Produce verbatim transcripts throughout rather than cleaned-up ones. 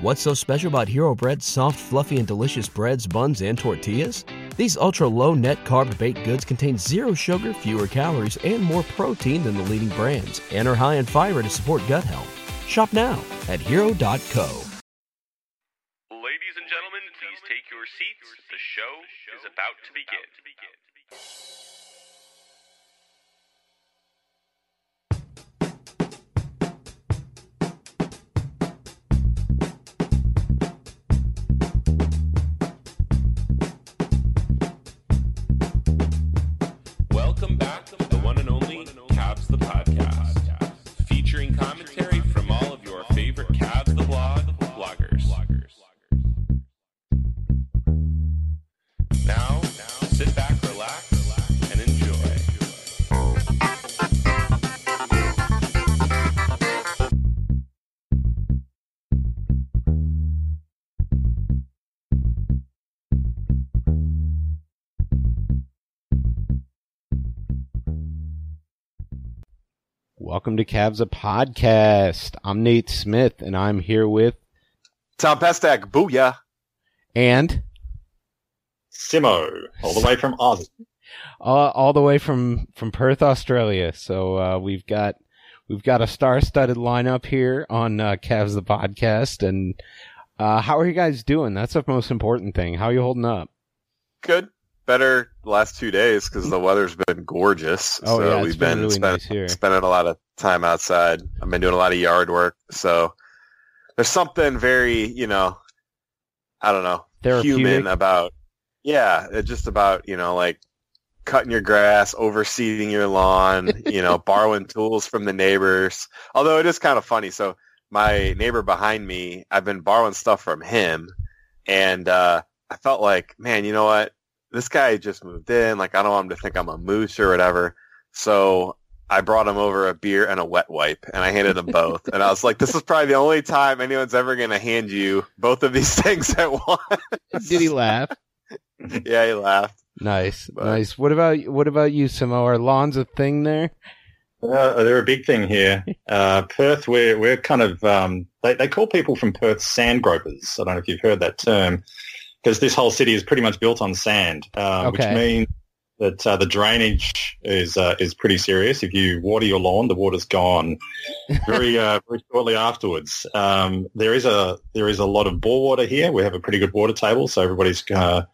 What's so special about Hero Bread's soft, fluffy, and delicious breads, buns, and tortillas? These ultra-low net-carb baked goods contain zero sugar, fewer calories, and more protein than the leading brands, and are high in fiber to support gut health. Shop now at hero dot co. Ladies and gentlemen, please take your seats. The show is about to begin. Welcome back to the one and only Cabs the Podcast, featuring commentary from all of your favorite Cabs the Blog bloggers. Now, sit back, relax, and enjoy. Welcome to Cabs a Podcast. I'm Nate Smith, and I'm here with Tom Pestak. Booyah. And Simo, all the way from Oz. Uh, all the way from, from Perth, Australia. So uh, we've got we've got a star-studded lineup here on uh, Cavs the Podcast. And uh, how are you guys doing? That's the most important thing. How are you holding up? Good. Better the last two days because the weather's been gorgeous. Oh, so yeah, we've been, been really spend, nice here. spending a lot of time outside. I've been doing a lot of yard work. So there's something very, you know, I don't know, human about. Yeah, it's just about, you know, like cutting your grass, overseeding your lawn, you know, borrowing tools from the neighbors. Although it is kind of funny. So my neighbor behind me, I've been borrowing stuff from him. And uh, I felt like, man, you know what? This guy just moved in. Like, I don't want him to think I'm a moose or whatever. So I brought him over a beer and a wet wipe, and I handed them both. And I was like, this is probably the only time anyone's ever going to hand you both of these things at once. Did he laugh? Yeah, he laughed. Nice, but, nice. What about what about you, Simo? Are lawns a thing there? Uh, they're a big thing here. Uh, Perth, we're we're kind of um, they they call people from Perth sand gropers. I don't know if you've heard that term, because this whole city is pretty much built on sand, uh, okay. which means that uh, the drainage is uh, is pretty serious. If you water your lawn, the water's gone very uh, very shortly afterwards. Um, there is a there is a lot of bore water here. We have a pretty good water table, so everybody's. Uh,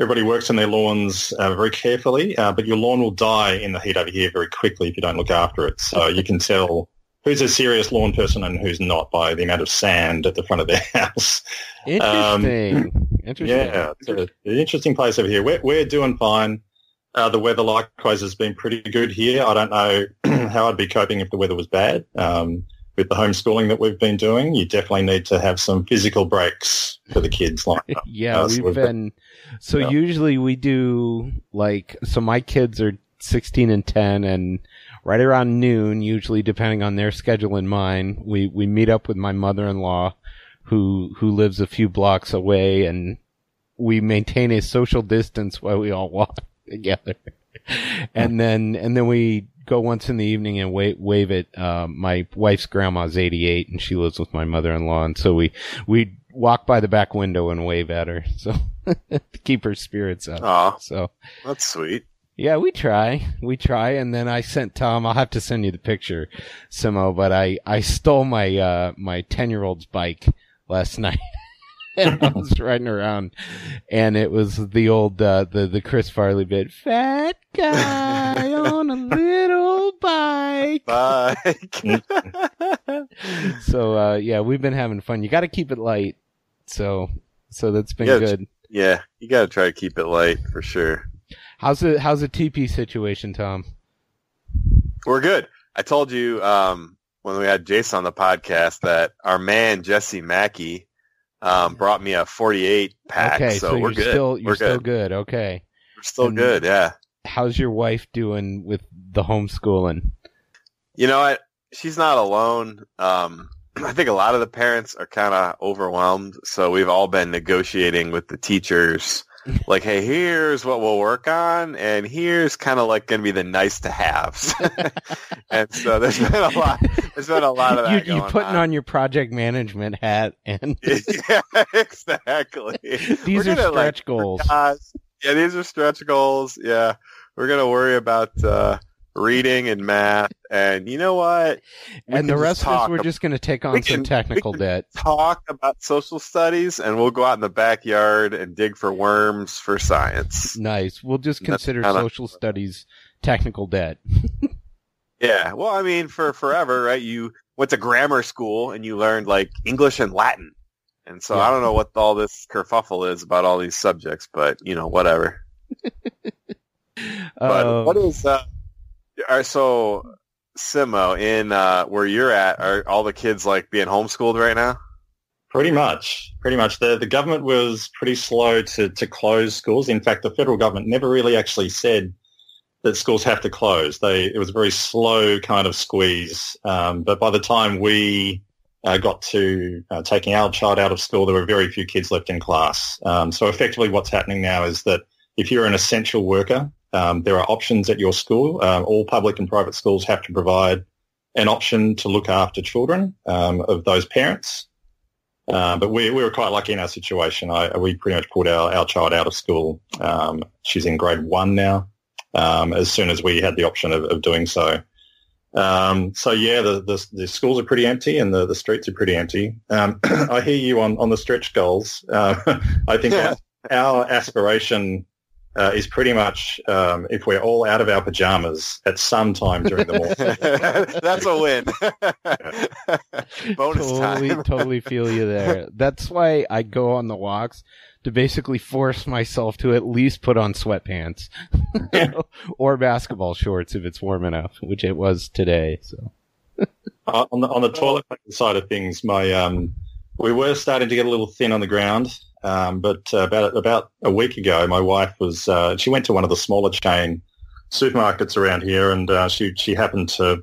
Everybody works on their lawns uh, very carefully, uh, but your lawn will die in the heat over here very quickly if you don't look after it. So you can tell who's a serious lawn person and who's not by the amount of sand at the front of their house. Interesting. Um, interesting. Yeah, it's a, an interesting place over here. We're, we're doing fine. Uh, the weather likewise has been pretty good here. I don't know how I'd be coping if the weather was bad. Um, with the homeschooling that we've been doing, you definitely need to have some physical breaks for the kids. Like yeah, us. we've been... So yeah. Usually we do, like, so my kids are sixteen and ten, and right around noon, usually depending on their schedule and mine, we, we meet up with my mother-in-law who, who lives a few blocks away, and we maintain a social distance while we all walk together. and then, and then we go once in the evening and wave, wave at, uh, my wife's grandma's eighty-eight, and she lives with my mother-in-law, and so we, we, walk by the back window and wave at her, so to keep her spirits up. Aw, so that's sweet. Yeah, we try, we try, and then I sent Tom. I'll have to send you the picture, Simo. But I, I stole my uh, my ten year old's bike last night, and I was riding around, and it was the old uh, the the Chris Farley bit, fat guy on a little bike. Bike. So uh, yeah, we've been having fun. You got to keep it light. So, so that's been gotta, good. Yeah, you got to try to keep it light for sure. How's the how's the T P situation, Tom? We're good. I told you um, when we had Jason on the podcast that our man Jesse Mackey um, brought me a forty-eight pack. Okay, so, so we're you're good. Still, you're we're still good. good. Okay. We're still and good. Yeah. How's your wife doing with the homeschooling? You know, I, she's not alone. Um, I think a lot of the parents are kind of overwhelmed. So we've all been negotiating with the teachers, like, hey, here's what we'll work on, and here's kind of like going to be the nice to haves. And so there's been a lot. There's been a lot of that. You, you're putting on. on your project management hat, and yeah, exactly. These We're are gonna, stretch like, goals. Forgets. Yeah, these are stretch goals. Yeah, we're gonna worry about uh, reading and math, and you know what? We and the rest of us, we're about, just gonna take on some can, technical debt. Talk about social studies, and we'll go out in the backyard and dig for worms for science. Nice. We'll just consider social of, studies technical debt. Yeah. Well, I mean, for forever, right? You went to grammar school and you learned like English and Latin. And so yeah. I don't know what all this kerfuffle is about all these subjects, but, you know, whatever. But um, what is uh, – so, Simo, in uh, where you're at, are all the kids, like, being homeschooled right now? Pretty much. Pretty much. The the government was pretty slow to, to close schools. In fact, the federal government never really actually said that schools have to close. They It was a very slow kind of squeeze. Um, but by the time we – Uh, got to uh, taking our child out of school, there were very few kids left in class. Um, so effectively what's happening now is that if you're an essential worker, um, there are options at your school. Um, all public and private schools have to provide an option to look after children um, of those parents. Uh, but we, we were quite lucky in our situation. I, we pretty much pulled our, our child out of school. Um, she's in grade one now, um, as soon as we had the option of, of doing so. Um, so yeah, the, the, the schools are pretty empty and the, the streets are pretty empty. Um, I hear you on, on the stretch goals. Uh, I think yeah. our, our aspiration uh, is pretty much um, if we're all out of our pajamas at some time during the morning. That's a win. Bonus totally, time. Totally feel you there. That's why I go on the walks, to basically force myself to at least put on sweatpants or basketball shorts if it's warm enough, which it was today. So uh, on the on the toilet side of things, my um, we were starting to get a little thin on the ground, um, but uh, about about a week ago, my wife was uh, she went to one of the smaller chain supermarkets around here, and uh, she she happened to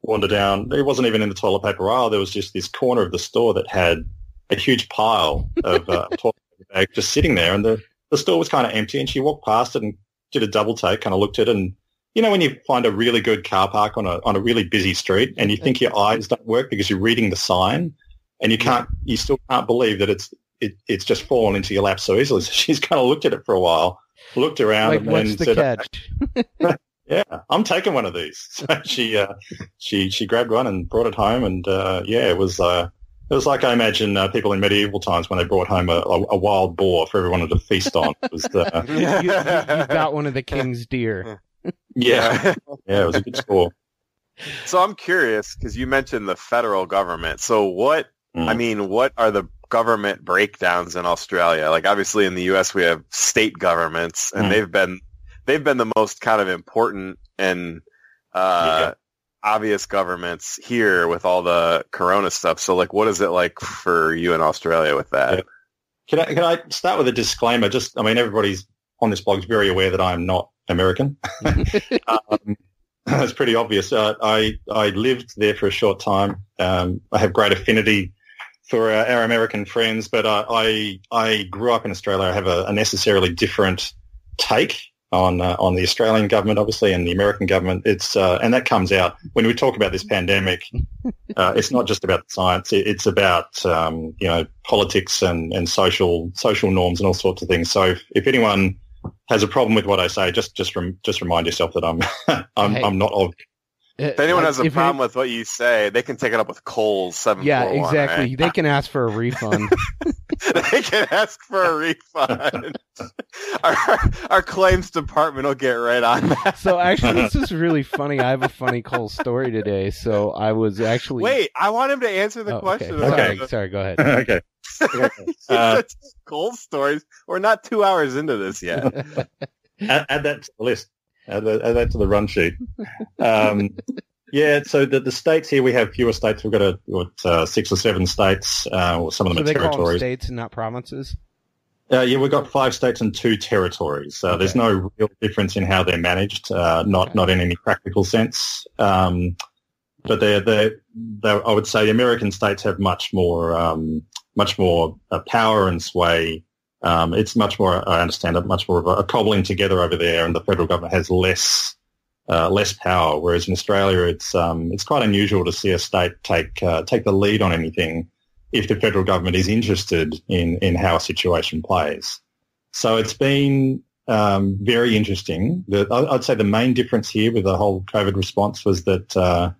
wander down. It wasn't even in the toilet paper aisle. There was just this corner of the store that had a huge pile of uh, toilet. Just sitting there, and the, the store was kind of empty, and she walked past it and did a double take, kind of looked at it, and you know when you find a really good car park on a on a really busy street, and you think your eyes don't work because you're reading the sign, and you can't, you still can't believe that it's it, it's just fallen into your lap so easily. So she's kind of looked at it for a while, looked around, like, and what's then the said, catch? "Yeah, I'm taking one of these." So she uh, she she grabbed one and brought it home, and uh, yeah, it was. Uh, It was like I imagine uh, people in medieval times when they brought home a, a, a wild boar for everyone to feast on. It was, uh, you, you, you got one of the king's deer. Yeah, yeah, it was a good score. So I'm curious because you mentioned the federal government. So what? Mm. I mean, what are the government breakdowns in Australia? Like, obviously, in the U S we have state governments, and mm. they've been they've been the most kind of important and. Uh, yeah. obvious governments here with all the corona stuff. So, like, what is it like for you in Australia with that? Yeah. Can I, can I start with a disclaimer? Just, I mean, everybody's on this blog is very aware that I'm not American. um, it's pretty obvious. Uh, I, I lived there for a short time. Um, I have great affinity for our, our American friends, but uh, I, I grew up in Australia. I have a, a necessarily different take on uh, on the Australian government, obviously, and the American government. It's uh, and that comes out when we talk about this pandemic. Uh, it's not just about science; it, it's about um, you know politics and, and social social norms and all sorts of things. So, if, if anyone has a problem with what I say, just just rem- just remind yourself that I'm I'm, hey. I'm not. Ob- if anyone has a if problem it, with what you say, they can take it up with Coles seven four one. Yeah, exactly. Right? They can ask for a refund. They can ask for a refund. Our, our claims department will get right on that. So actually, this is really funny. I have a funny Coles story today. So I was actually wait. I want him to answer the oh, question. Okay. Sorry, okay. sorry. Go ahead. okay. Uh, Coles stories. We're not two hours into this yet. add, add that to the list. Add that, add that to the run sheet. Um, Yeah, so the, the states here, we have fewer states. We've got a, what, uh, six or seven states, uh, or some of them so are territories. So they call them states and not provinces? Uh, yeah, we've got five states and two territories. So okay. There's no real difference in how they're managed, uh, not okay. not in any practical sense. Um, but they're, they're, they're, I would say the American states have much more um, much more uh, power and sway. Um, it's much more, I understand it, much more of a, a cobbling together over there, and the federal government has less Uh, less power, whereas in Australia it's um, it's quite unusual to see a state take uh, take the lead on anything if the federal government is interested in, in how a situation plays. So it's been um, very interesting. The, I'd say the main difference here with the whole COVID response was that uh,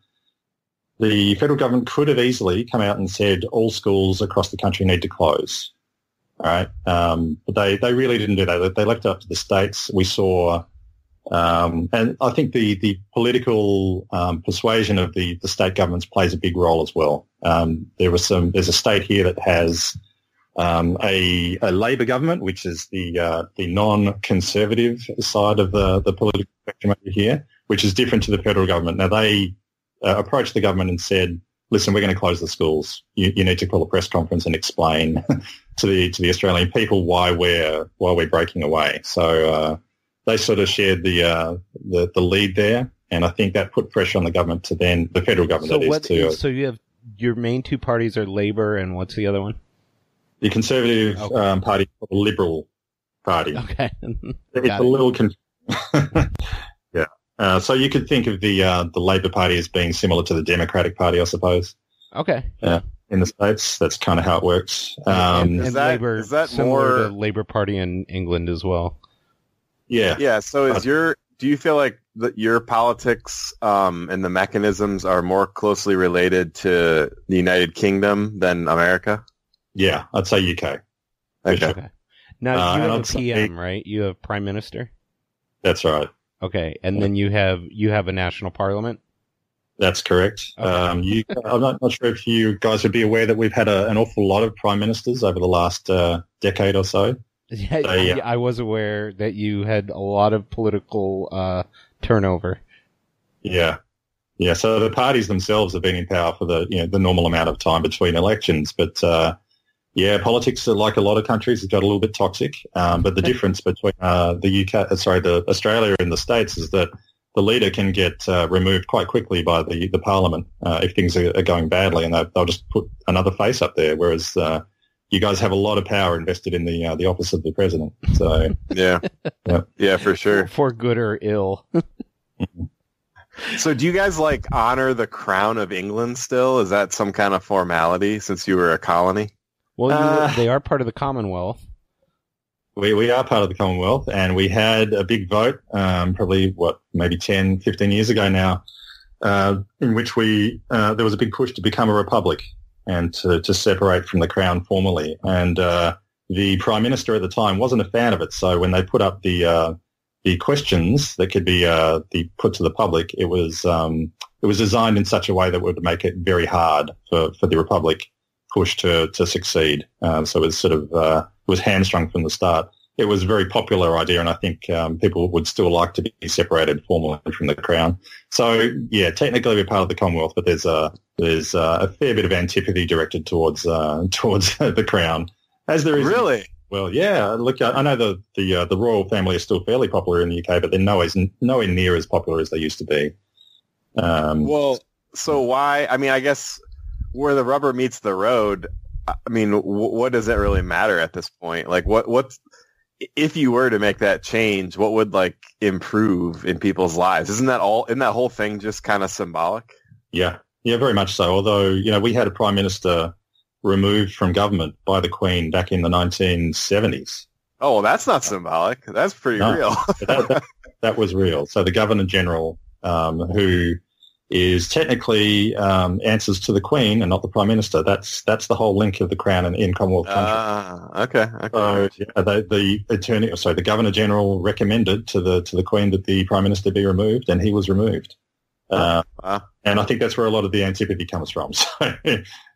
the federal government could have easily come out and said all schools across the country need to close. All right, um, but they, they really didn't do that. They left it up to the states. We saw... Um, and I think the, the political um, persuasion of the, the state governments plays a big role as well. Um, there was some. There's a state here that has um, a, a Labor government, which is the uh, the non-conservative side of the, the political spectrum over here, which is different to the federal government. Now, they uh, approached the government and said, listen, we're going to close the schools. You, you need to call a press conference and explain to the to the Australian people why we're, why we're breaking away. So... Uh, They sort of shared the, uh, the the lead there, and I think that put pressure on the government to then the federal government. So that what, is to so you have your main two parties are Labor and what's the other one? The Conservative okay. um, Party, or the Liberal Party. Okay, it's Got a it. little confusing. yeah. Uh, so you could think of the uh, the Labor Party as being similar to the Democratic Party, I suppose. Okay. Uh, in the States, that's kind of how it works. Um, and, and is that, Labor is that more the Labor Party in England as well? Yeah. Yeah. So, is your do you feel like that your politics um, and the mechanisms are more closely related to the United Kingdom than America? Yeah, I'd say U K. Okay. okay. Now you uh, have a P M, right? You have Prime Minister. That's right. Okay, and yeah. then you have you have a national parliament. That's correct. Okay. Um, you, I'm not, not sure if you guys would be aware that we've had a, an awful lot of prime ministers over the last uh, decade or so. Yeah, so, yeah. I was aware that you had a lot of political uh, turnover. Yeah, yeah. So the parties themselves have been in power for the you know the normal amount of time between elections, but uh, yeah, politics, like a lot of countries, has got a little bit toxic. Um, but the difference between uh, the U K, sorry, the Australia and the States is that the leader can get uh, removed quite quickly by the the Parliament uh, if things are, are going badly, and they'll, they'll just put another face up there, whereas. Uh, You guys have a lot of power invested in the uh, the office of the president, so yeah, yeah, yeah, for sure, for good or ill. So, do you guys like honor the crown of England still? Is that some kind of formality since you were a colony? Well, uh, you, they are part of the Commonwealth. We we are part of the Commonwealth, and we had a big vote, um, probably what maybe ten, fifteen years ago now, uh, in which we uh, there was a big push to become a republic. And to, to separate from the crown formally, and uh, the prime minister at the time wasn't a fan of it. So when they put up the uh, the questions that could be uh, the put to the public, it was um, it was designed in such a way that would make it very hard for, for the republic push to to succeed. Um, so it was sort of uh, it was hamstrung from the start. It was a very popular idea, and I think um, people would still like to be separated formally from the crown. So, yeah, technically we're part of the Commonwealth, but there's a there's a, a fair bit of antipathy directed towards uh, towards the crown, as there is. Really? Well, yeah. Look, I, I know the the, uh, the royal family is still fairly popular in the U K, but they're nowhere nowhere near as popular as they used to be. Um, well, so why? I mean, I guess where the rubber meets the road. I mean, w- what does it really matter at this point? Like, what what's if you were to make that change, what would like improve in people's lives? Isn't that all? Isn't that whole thing just kind of symbolic? Yeah, yeah, very much so. Although you know, we had a prime minister removed from government by the Queen back in the nineteen seventies. Oh, well, that's not symbolic. That's pretty no, real. that, that, that was real. So the Governor General, um, who is technically um, answers to the Queen and not the Prime Minister. That's that's the whole link of the Crown in, in Commonwealth country. Ah, uh, okay. okay. So, yeah, the, the attorney, sorry, the Governor General recommended to the to the Queen that the Prime Minister be removed, and he was removed. Uh, uh, and I think that's where a lot of the antipathy comes from. So,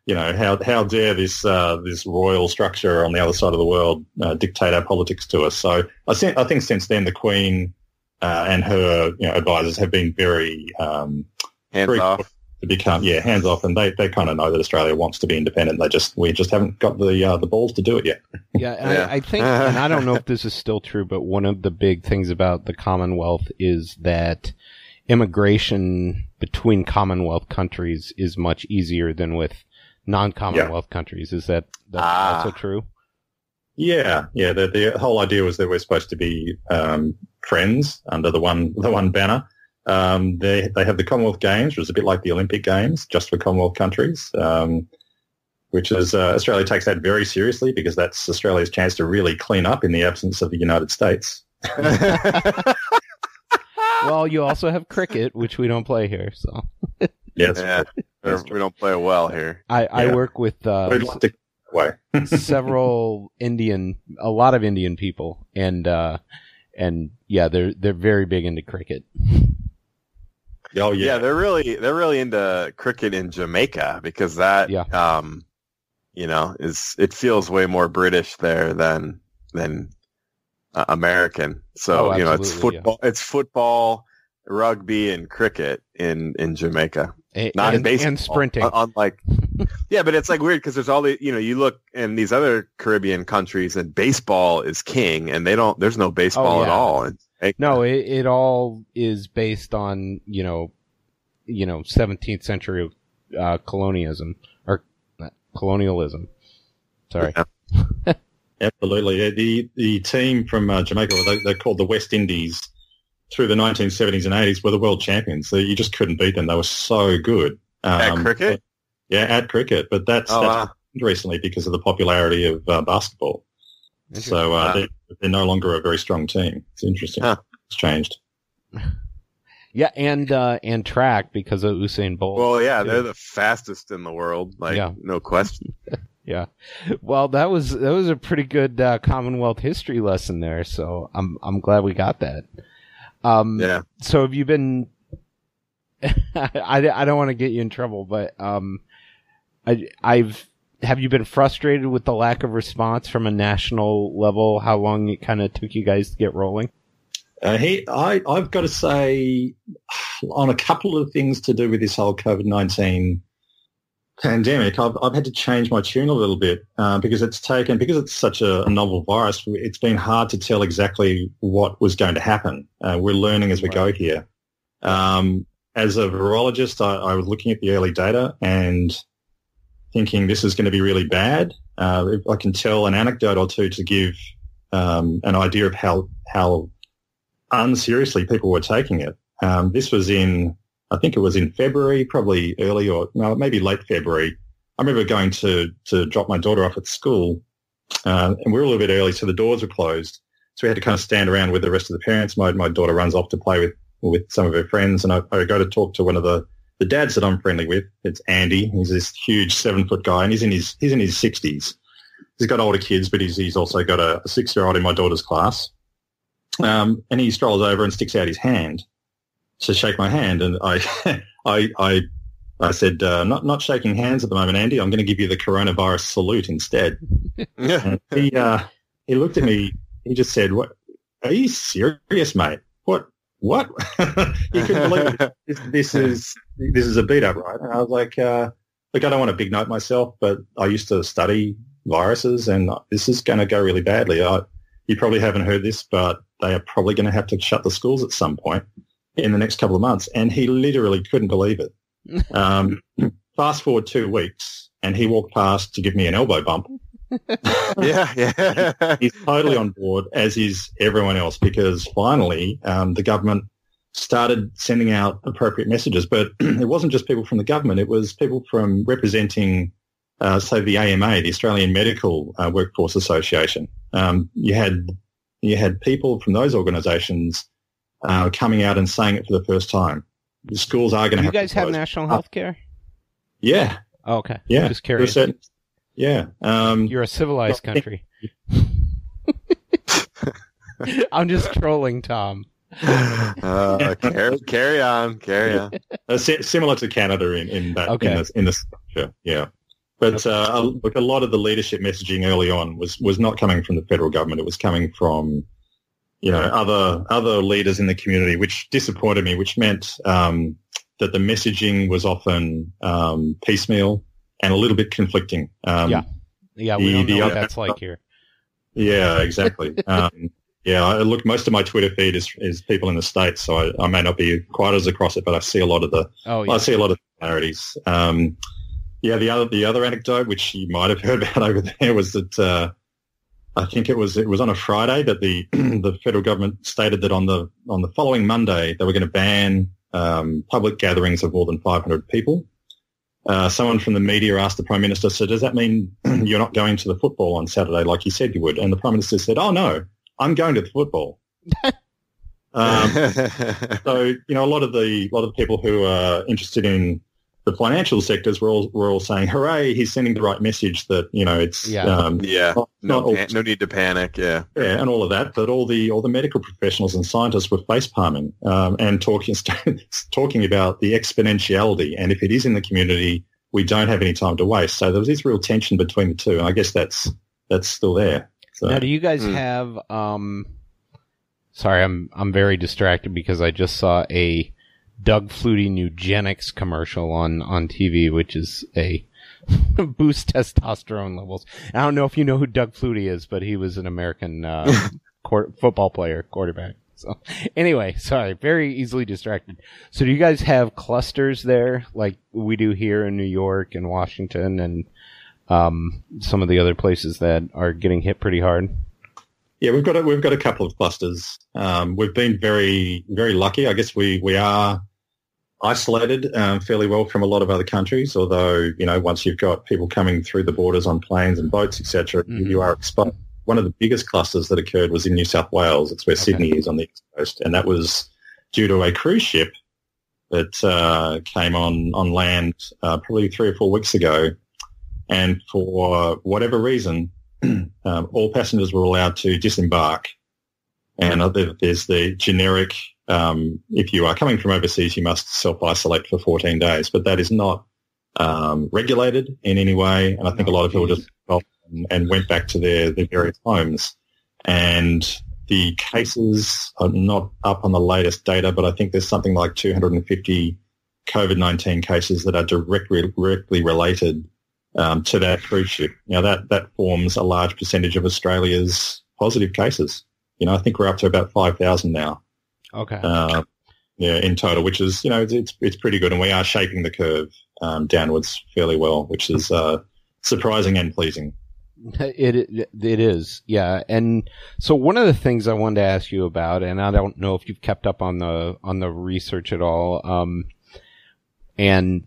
you know, how how dare this uh, this royal structure on the other side of the world uh, dictate our politics to us? So, I think I think since then the Queen uh, and her you know, advisors have been very um, hands free off to become yeah hands off, and they, they kind of know that Australia wants to be independent. They just we just haven't got the uh, the balls to do it yet. yeah, and yeah. I, I think, and I don't know if this is still true, but one of the big things about the Commonwealth is that immigration between Commonwealth countries is much easier than with non-Commonwealth yeah. countries. Is that that's ah. also true? Yeah, yeah. The, the whole idea was that we're supposed to be um, friends under the one the one banner. Um, they they have the Commonwealth Games, which is a bit like the Olympic Games, just for Commonwealth countries, um, which is uh, Australia takes that very seriously because that's Australia's chance to really clean up in the absence of the United States. Well, you also have cricket, which we don't play here, so yes, yeah, we don't play well here. I, I yeah. work with. Uh, We'd like to- Way. several Indian, a lot of Indian people, and uh, and yeah, they're they're very big into cricket. Oh yeah, yeah they're really they're really into cricket in Jamaica because that yeah. um, you know, is it feels way more British there than than uh, American. So oh, you know, it's football, yeah. it's football, rugby, and cricket in in Jamaica. And, Not in baseball, and sprinting. Unlike, yeah, but it's like weird because there's all the you know you look in these other Caribbean countries and baseball is king and they don't there's no baseball oh, yeah. at all. And, and, no, it, it all is based on you know, you know seventeenth century uh, colonialism or colonialism. Sorry, yeah. Absolutely. The the team from uh, Jamaica, they, they're called the West Indies. Through the nineteen seventies and eighties were the world champions. So you just couldn't beat them. They were so good. Um, at cricket? But, yeah, at cricket. But that's, oh, that's wow. recently because of the popularity of uh, basketball. So uh, wow. they're, they're no longer a very strong team. It's interesting. Huh. It's changed. Yeah, and uh, and track because of Usain Bolt. Well, yeah, too. They're the fastest in the world. Like, yeah. no question. Yeah. Well, that was that was a pretty good uh, Commonwealth history lesson there. So I'm I'm glad we got that. Um, yeah. So have you been, I, I don't want to get you in trouble, but, um, I, I've, have you been frustrated with the lack of response from a national level? How long it kind of took you guys to get rolling? Uh, he, I, I've got to say on a couple of things to do with this whole COVID nineteen pandemic, I've, I've had to change my tune a little bit, uh, because it's taken, because it's such a, a novel virus, it's been hard to tell exactly what was going to happen. Uh, we're learning as we go here. Um, as a virologist, I, I was looking at the early data and thinking this is going to be really bad. Uh, I can tell an anecdote or two to give, um, an idea of how, how unseriously people were taking it. Um, this was in, I think it was in February, probably early or no, maybe late February. I remember going to, to drop my daughter off at school, uh, and we were a little bit early, so the doors were closed. So we had to kind of stand around with the rest of the parents. My, my daughter runs off to play with, with some of her friends, and I, I go to talk to one of the, the dads that I'm friendly with. It's Andy. He's this huge seven-foot guy, and he's in his he's in his sixties. He's got older kids, but he's he's also got a, a six-year-old in my daughter's class. Um, and he strolls over and sticks out his hand to shake my hand, and I, I, I, I said, uh, not not shaking hands at the moment, Andy. I'm going to give you the coronavirus salute instead. And he uh, he looked at me. He just said, "What? Are you serious, mate? What? What?" He couldn't believe it. This, this is this is a beat up, right? And I was like, uh, look, I don't want to big note myself, but I used to study viruses, and this is going to go really badly. I, you probably haven't heard this, but they are probably going to have to shut the schools at some point in the next couple of months, and he literally couldn't believe it. Um, fast forward two weeks, and he walked past to give me an elbow bump. yeah, yeah. He's totally on board, as is everyone else, because finally um, the government started sending out appropriate messages. But it wasn't just people from the government. It was people from representing, uh, say, the A M A, the Australian Medical uh, Workforce Association. Um, you had you had people from those organisations Uh, coming out and saying it for the first time. The schools are going to have to close. You guys have national health care? Yeah. Oh, okay. Yeah. I'm just curious. Certain, yeah. Um, You're a civilized well, country. I'm just trolling, Tom. uh, carry, carry on. Carry on. Uh, similar to Canada in, in that okay. in, the, in the structure. Yeah. But okay. uh, look, a lot of the leadership messaging early on was, was not coming from the federal government. It was coming from you know, other other leaders in the community, which disappointed me, which meant um, that the messaging was often um, piecemeal and a little bit conflicting. Um, yeah, yeah, we the, don't know the, what that's uh, like here. Yeah, exactly. um, yeah, I look, most of my Twitter feed is is people in the States, so I, I may not be quite as across it, but I see a lot of the oh, yeah. I see a lot of similarities. Um, yeah, the other the other anecdote, which you might have heard about over there, was that uh, I think it was it was on a Friday that the the federal government stated that on the on the following Monday they were going to ban um, public gatherings of more than five hundred people. Uh, someone from the media asked the Prime Minister, so does that mean you're not going to the football on Saturday like you said you would? And the Prime Minister said, oh, no, I'm going to the football. um, so, you know, a lot of the a lot of the people who are interested in the financial sectors were all, were all saying, hooray, he's sending the right message that, you know, it's yeah. Um, yeah. Not, no, not all, no need to panic, yeah. Yeah, and all of that, but all the all the medical professionals and scientists were face-palming um, and talking talking about the exponentiality, and if it is in the community, we don't have any time to waste. So there was this real tension between the two, and I guess that's that's still there. So. Now, do you guys mm. have um, – sorry, I'm I'm very distracted because I just saw a – Doug Flutie Nugenics commercial on, on T V, which is a boost testosterone levels. I don't know if you know who Doug Flutie is, but he was an American uh, court, football player, quarterback. So anyway, sorry, very easily distracted. So do you guys have clusters there like we do here in New York and Washington and um, some of the other places that are getting hit pretty hard? Yeah, we've got a, we've got a couple of clusters. Um, we've been very very lucky. I guess we we are isolated um, fairly well from a lot of other countries. Although you know, once you've got people coming through the borders on planes and boats, et cetera, mm-hmm. you are exposed. One of the biggest clusters that occurred was in New South Wales. It's where okay. Sydney is on the east coast, and that was due to a cruise ship that uh, came on on land uh, probably three or four weeks ago, and for whatever reason. Um, all passengers were allowed to disembark, and there's the generic, um, if you are coming from overseas, you must self-isolate for fourteen days, but that is not um, regulated in any way, and I think oh, a lot of people geez. just and went back to their, their various homes. And the cases are not up on the latest data, but I think there's something like two hundred fifty COVID nineteen cases that are directly, directly related Um, to that cruise ship. Now, that, that forms a large percentage of Australia's positive cases. You know, I think we're up to about five thousand now. Okay. Uh, yeah, in total, which is, you know, it's it's pretty good. And we are shaping the curve um, downwards fairly well, which is uh, surprising and pleasing. It, it It is, yeah. And so one of the things I wanted to ask you about, and I don't know if you've kept up on the, on the research at all, um, and...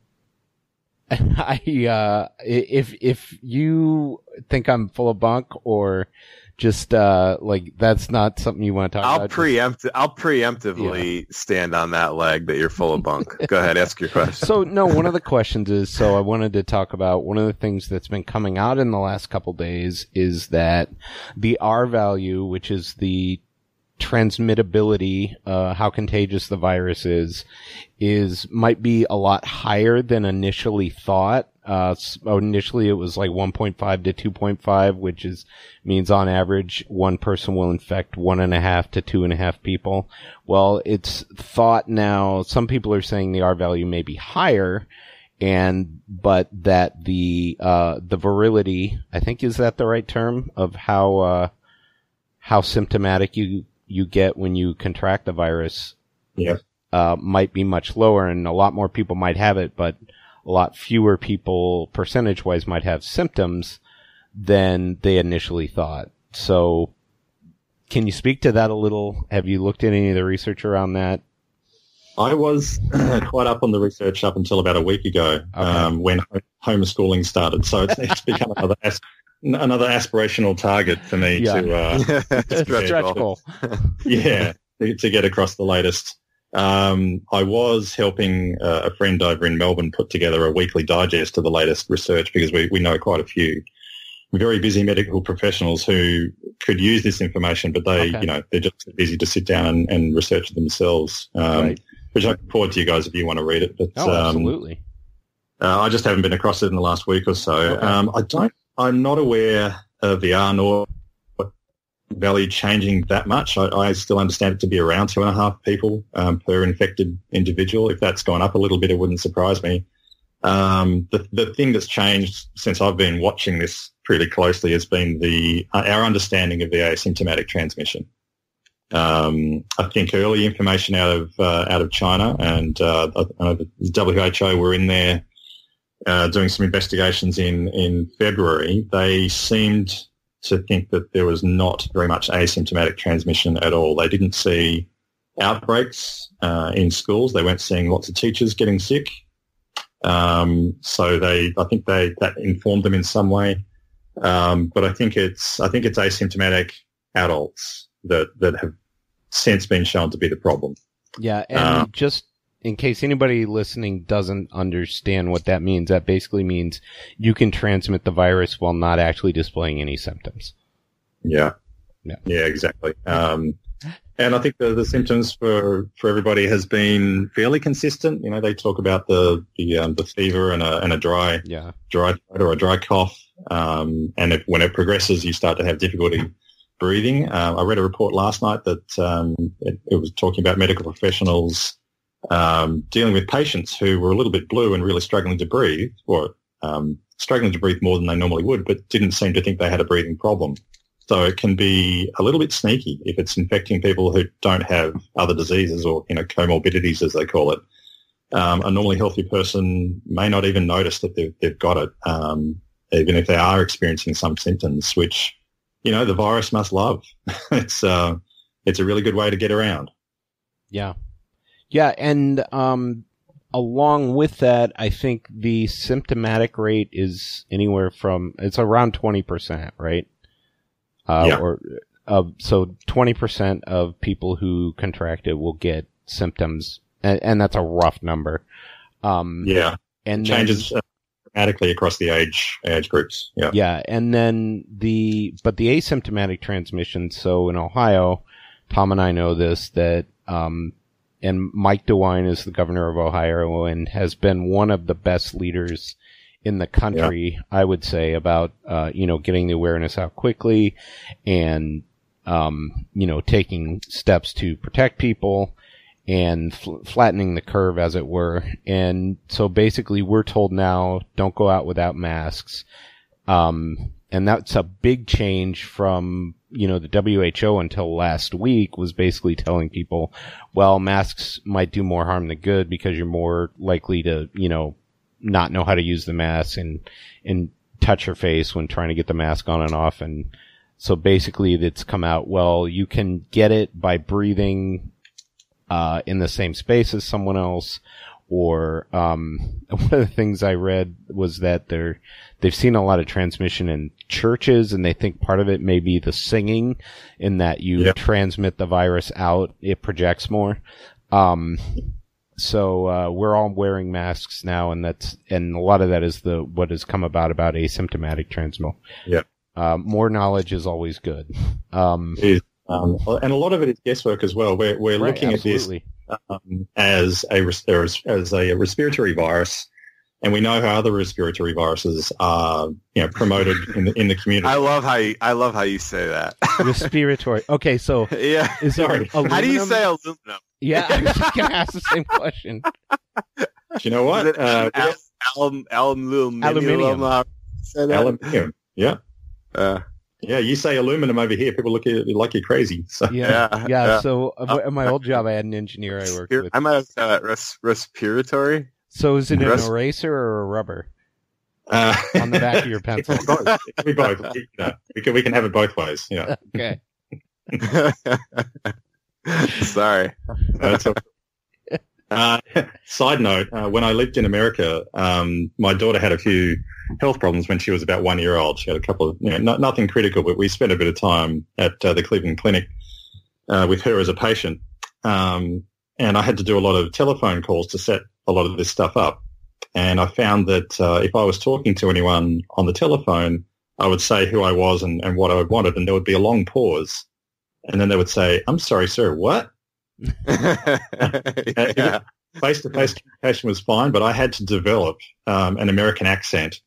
I, uh, if, if you think I'm full of bunk or just, uh, like that's not something you want to talk I'll about. Preempt- just... I'll preemptively yeah. stand on that leg that you're full of bunk. Go ahead. Ask your question. So no, one of the questions is, so I wanted to talk about one of the things that's been coming out in the last couple days is that the R value, which is the transmittability, uh, how contagious the virus is, is might be a lot higher than initially thought. Uh, initially it was like one point five to two point five, which is means on average one person will infect one and a half to two and a half people. Well, it's thought now, some people are saying the R value may be higher, and but that the uh, the virility, I think is that the right term of how uh, how symptomatic you you get when you contract the virus yeah. uh, might be much lower, and a lot more people might have it, but a lot fewer people percentage-wise might have symptoms than they initially thought. So can you speak to that a little? Have you looked at any of the research around that? I was quite up on the research up until about a week ago okay. um, when homeschooling started, so it's, it's become another aspect. Another aspirational target for me yeah. to uh, stretch goal. yeah, to get across the latest. Um, I was helping uh, a friend over in Melbourne put together a weekly digest of the latest research because we, we know quite a few very busy medical professionals who could use this information, but they okay. you know they're just busy to sit down and, and research it themselves. Um, right. Which I can forward to you guys if you want to read it. But oh, absolutely. Um, uh, I just haven't been across it in the last week or so. Okay. Um, I don't. I'm not aware of the R naught value changing that much. I, I still understand it to be around two and a half people um, per infected individual. If that's gone up a little bit, it wouldn't surprise me. Um, the, the thing that's changed since I've been watching this pretty closely has been the uh, our understanding of the asymptomatic transmission. Um, I think early information out of uh, out of China and uh, uh, the W H O were in there uh, doing some investigations in, in February. They seemed to think that there was not very much asymptomatic transmission at all. They didn't see outbreaks uh, in schools. They weren't seeing lots of teachers getting sick. Um, so they, I think they that informed them in some way. Um, but I think it's I think it's asymptomatic adults that that have since been shown to be the problem. Yeah, and um, just in case anybody listening doesn't understand what that means, that basically means you can transmit the virus while not actually displaying any symptoms. Yeah, yeah, yeah exactly. Um, and I think the, the symptoms for, for everybody has been fairly consistent. You know, they talk about the the, um, the fever and a and a dry yeah. dry or a dry cough, um, and if, when it progresses, you start to have difficulty breathing. Uh, I read a report last night that um, it, it was talking about medical professionals um, dealing with patients who were a little bit blue and really struggling to breathe, or um, struggling to breathe more than they normally would, but didn't seem to think they had a breathing problem. So it can be a little bit sneaky if it's infecting people who don't have other diseases or, you know, comorbidities, as they call it. Um, a normally healthy person may not even notice that they've, they've got it, um, even if they are experiencing some symptoms, which, you know, the virus must love. It's uh, it's a really good way to get around. Yeah. Yeah, and um, along with that, I think the symptomatic rate is anywhere from, it's around twenty percent, right? Uh, yeah. Or uh, so twenty percent of people who contract it will get symptoms, and, and that's a rough number. Um, yeah, and it changes then, uh, dramatically across the age age groups. Yeah, yeah, and then the but the asymptomatic transmission. So in Ohio, Tom and I know this that, um, and Mike DeWine is the governor of Ohio and has been one of the best leaders in the country, yeah. I would say, about, uh, you know, getting the awareness out quickly and, um, you know, taking steps to protect people and fl- flattening the curve, as it were. And so basically we're told now, don't go out without masks. Um, and that's a big change from, you know, the W H O until last week was basically telling people, well, masks might do more harm than good because you're more likely to, you know, not know how to use the mask and and touch your face when trying to get the mask on and off. And so basically it's come out, well, you can get it by breathing uh in the same space as someone else, or um one of the things I read was that they're they've seen a lot of transmission in churches, and they think part of it may be the singing, in that you yep. transmit the virus out, it projects more. um So uh, we're all wearing masks now, and that's and a lot of that is the what has come about about asymptomatic transmission. Yeah, uh, more knowledge is always good. Um, it is, um, and a lot of it is guesswork as well. We're we're right, looking absolutely. at this um, as a as a respiratory virus, and we know how other respiratory viruses are, you know, promoted in the in the community. I love how you, I love how you say that. Respiratory. Okay, so yeah, is sorry. How do you say aluminum? Yeah, I was just going to ask the same question. Do you know what? It, uh, al- al- al- aluminum. Aluminium. Aluminium. Yeah. Uh, yeah, you say aluminum over here, people look at you like you're crazy. So. Yeah, yeah, yeah. yeah. So uh, at my old job, I had an engineer I worked with. I might have said that, res- respiratory. So is it an res- eraser or a rubber? Uh, on the back of your pencil. Both. We both. You know, we, can, we can have it both ways. You know. Okay. Sorry. Uh, side note, uh, when I lived in America, um, my daughter had a few health problems when she was about one year old. She had a couple of, you know, not, nothing critical, but we spent a bit of time at uh, the Cleveland Clinic uh, with her as a patient. Um, and I had to do a lot of telephone calls to set a lot of this stuff up. And I found that uh, if I was talking to anyone on the telephone, I would say who I was and, and what I wanted, and there would be a long pause. And then they would say, "I'm sorry, sir, what?" Yeah. Face-to-face communication was fine, but I had to develop um, an American accent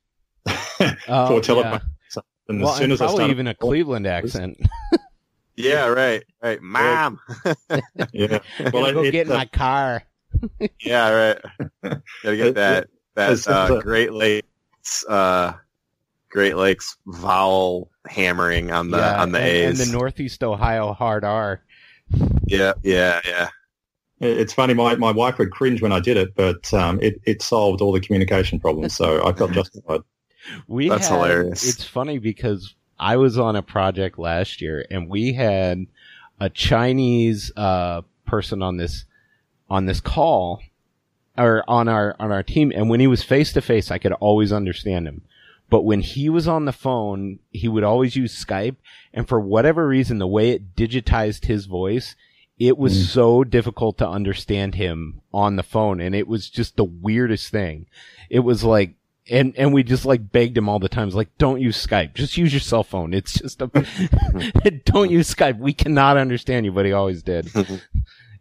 oh, for telephone. Yeah. And well, as soon and as probably I started, even a Cleveland accent. Yeah, right, right. Mom. Yeah. Well, I go get in uh, my car. Yeah, right. Gotta get that that uh, Great Lakes uh, Great Lakes vowel hammering on the yeah, on the A's. And, and the Northeast Ohio hard R. Yeah, yeah, yeah. It's funny, my, my wife would cringe when I did it, but um, it, it solved all the communication problems, so I felt justified. We That's had, hilarious. It's funny because I was on a project last year, and we had a Chinese uh, person on this on this call, or on our on our team, and when he was face-to-face, I could always understand him. But when he was on the phone, he would always use Skype, and for whatever reason, the way it digitized his voice, it was mm. so difficult to understand him on the phone, and it was just the weirdest thing. It was like, and and we just like begged him all the time, like, don't use Skype, just use your cell phone. It's just a don't use Skype. We cannot understand you, but he always did.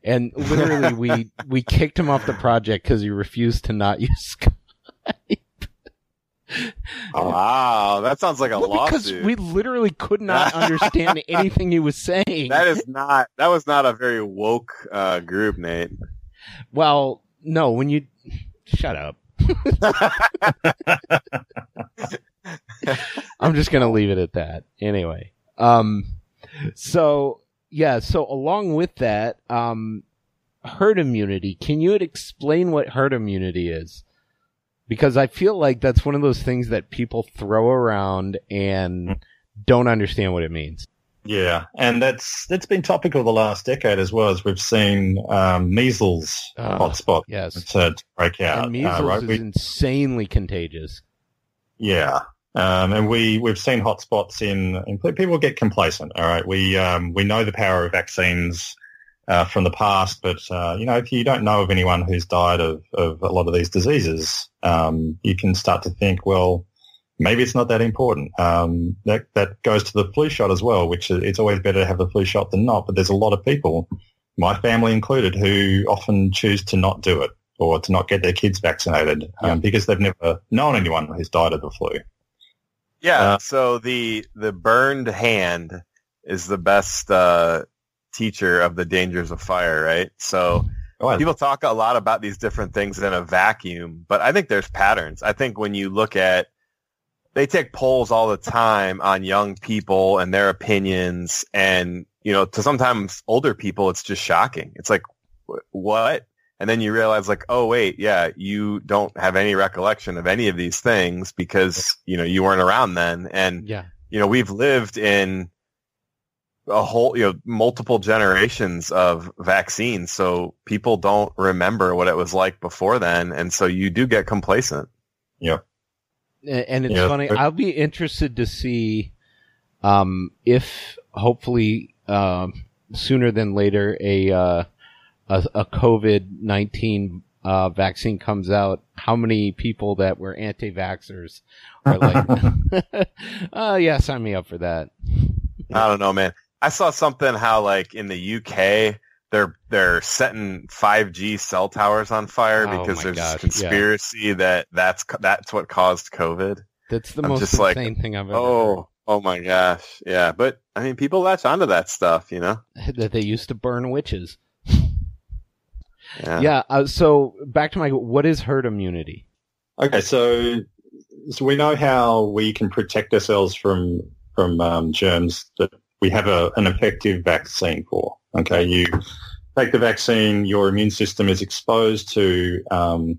And literally, we we kicked him off the project because he refused to not use Skype. Oh, wow, that sounds like a well, lawsuit. Because we literally could not understand anything he was saying. That is not. That was not a very woke uh, group, Nate. Well, no. When you shut up, I'm just gonna leave it at that. Anyway, um, so yeah, so along with that, um, herd immunity. Can you explain what herd immunity is? Because I feel like that's one of those things that people throw around and don't understand what it means. Yeah, and that's that's been topical the last decade as well, as we've seen um, measles uh, hotspot yes. to break out. And measles uh, right? is we, insanely contagious. Yeah, um, and we we've seen hotspots in, in people get complacent. All right, we um, we know the power of vaccines. Uh, from the past, but uh, you know, if you don't know of anyone who's died of, of a lot of these diseases, um, you can start to think, well, maybe it's not that important. Um, that that goes to the flu shot as well, which it's always better to have the flu shot than not. But there's a lot of people, my family included, who often choose to not do it or to not get their kids vaccinated um, yeah. because they've never known anyone who's died of the flu. Yeah. Uh, so the the burned hand is the best. Uh, teacher of the dangers of fire, right? So people talk a lot about these different things in a vacuum, but I think there's patterns. I think when you look at, they take polls all the time on young people and their opinions, and you know, to sometimes older people, it's just shocking. It's like, what? And then you realize, like, oh wait, yeah, you don't have any recollection of any of these things because you know you weren't around then, and yeah. you know we've lived in. A whole, you know, multiple generations of vaccines, so people don't remember what it was like before then, and so you do get complacent. Yeah, and it's yeah. funny. I'll be interested to see um, if, hopefully, uh, sooner than later, a uh, a, a COVID nineteen uh, vaccine comes out. How many people that were anti-vaxxers are like, "Oh yeah, sign me up for that." I don't know, man. I saw something how, like, in the U K, they're they're setting five G cell towers on fire because oh there's gosh, conspiracy yeah. that that's that's what caused COVID. That's the I'm most insane like, thing I've ever oh, heard. Oh, my gosh. Yeah, but, I mean, people latch onto that stuff, you know? That they used to burn witches. yeah, yeah uh, so back to my, what is herd immunity? Okay, so so we know how we can protect ourselves from, from um, germs that we have a, an effective vaccine for. Okay, you take the vaccine, your immune system is exposed to um,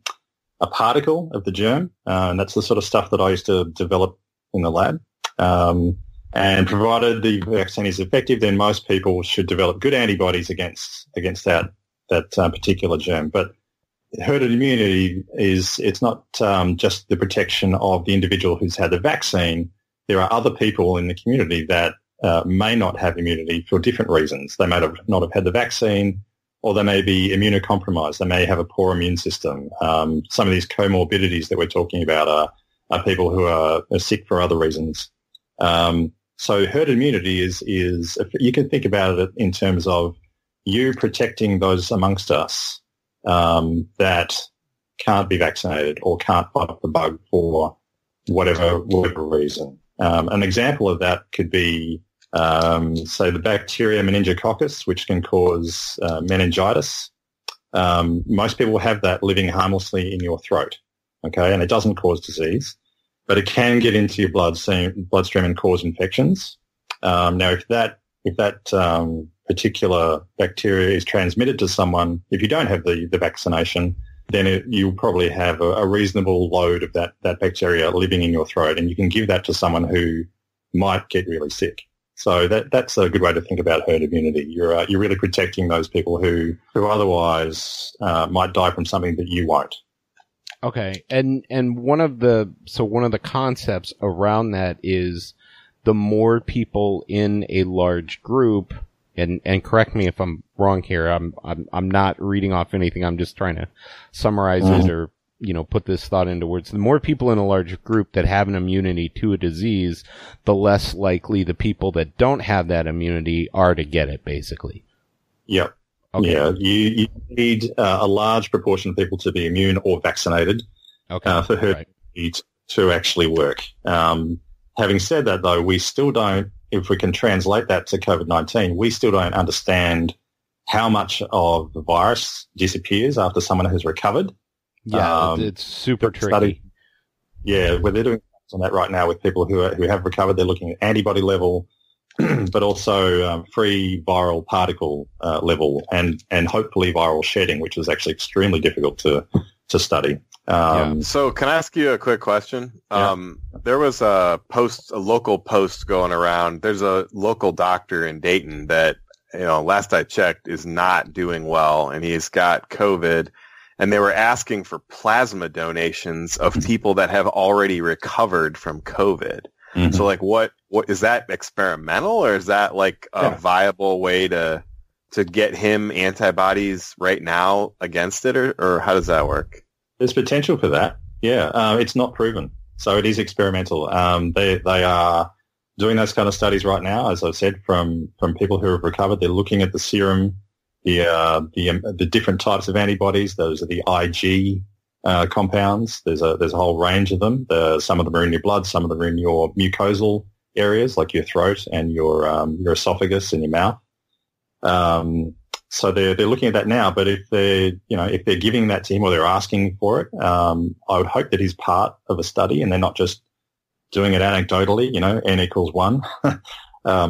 a particle of the germ, uh, and that's the sort of stuff that I used to develop in the lab. Um, and provided the vaccine is effective, then most people should develop good antibodies against against that that uh, particular germ. But herd immunity is it's not um, just the protection of the individual who's had the vaccine. There are other people in the community that Uh, may not have immunity for different reasons. They may have not have had the vaccine, or they may be immunocompromised. They may have a poor immune system. Um, some of these comorbidities that we're talking about are, are people who are, are sick for other reasons. Um, so herd immunity is, is you can think about it in terms of you protecting those amongst us um, that can't be vaccinated or can't fight the bug for whatever, whatever reason. Um, an example of that could be Um, so the bacteria meningococcus, which can cause uh, meningitis, um, most people have that living harmlessly in your throat, okay, and it doesn't cause disease, but it can get into your bloodstream, bloodstream and cause infections. Um, now, if that if that um, particular bacteria is transmitted to someone, if you don't have the, the vaccination, then it, you'll probably have a, a reasonable load of that, that bacteria living in your throat, and you can give that to someone who might get really sick. So that that's a good way to think about herd immunity. You're uh, you're really protecting those people who who otherwise uh, might die from something that you won't. Okay, and and one of the so one of the concepts around that is the more people in a large group, and and correct me if I'm wrong here. I'm I'm I'm not reading off anything. I'm just trying to summarize mm. it or you know put this thought into words. The more people in a large group that have an immunity to a disease, the less likely the people that don't have that immunity are to get it, basically. Yep. Okay. Yeah, you, you need uh, a large proportion of people to be immune or vaccinated okay. uh, for herd immunity to actually work. Um, having said that, though, we still don't, if we can translate that to COVID nineteen, we still don't understand how much of the virus disappears after someone has recovered. Yeah, um, it's super tricky. Study, yeah, well, they're doing studies on that right now with people who are, who have recovered. They're looking at antibody level, but also um, free viral particle uh, level, and, and hopefully viral shedding, which is actually extremely difficult to to study. Um, yeah. So, can I ask you a quick question? Yeah. Um, there was a post, a local post going around. There's a local doctor in Dayton that, you know, last I checked, is not doing well, and he's got COVID. And they were asking for plasma donations of people that have already recovered from COVID. Mm-hmm. So, like, what, what is that experimental, or is that like a yeah. viable way to to get him antibodies right now against it, or, or how does that work? There's potential for that. Yeah, uh, it's not proven, so it is experimental. Um, they they are doing those kind of studies right now, as I've said, from from people who have recovered. They're looking at the serum. The, uh, the um, the different types of antibodies. Those are the I G uh, compounds. There's a there's a whole range of them. The, some of them are in your blood. Some of them are in your mucosal areas, like your throat and your um, your esophagus and your mouth. Um, so they're they're looking at that now. But if they're you know if they're giving that to him or they're asking for it, um, I would hope that he's part of a study and they're not just doing it anecdotally. You know, n equals one. um,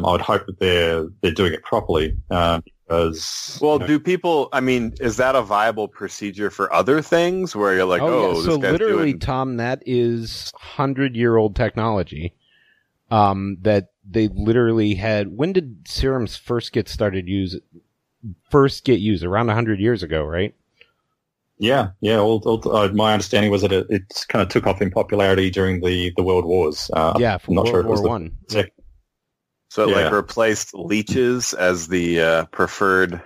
I would hope that they're they're doing it properly. Um, As, well, you know. Do people, I mean, is that a viable procedure for other things where you're like, oh, oh yeah. this so guy's literally, doing... Tom, that is hundred-year-old technology um, that they literally had. When did serums first get started use, first get used? Around one hundred years ago, right? Yeah, yeah. All, all, uh, my understanding was that it, it kind of took off in popularity during the, the World Wars. Uh, yeah, from I'm not World sure War it was the, One. Yeah. So it yeah. like replaced leeches as the uh, preferred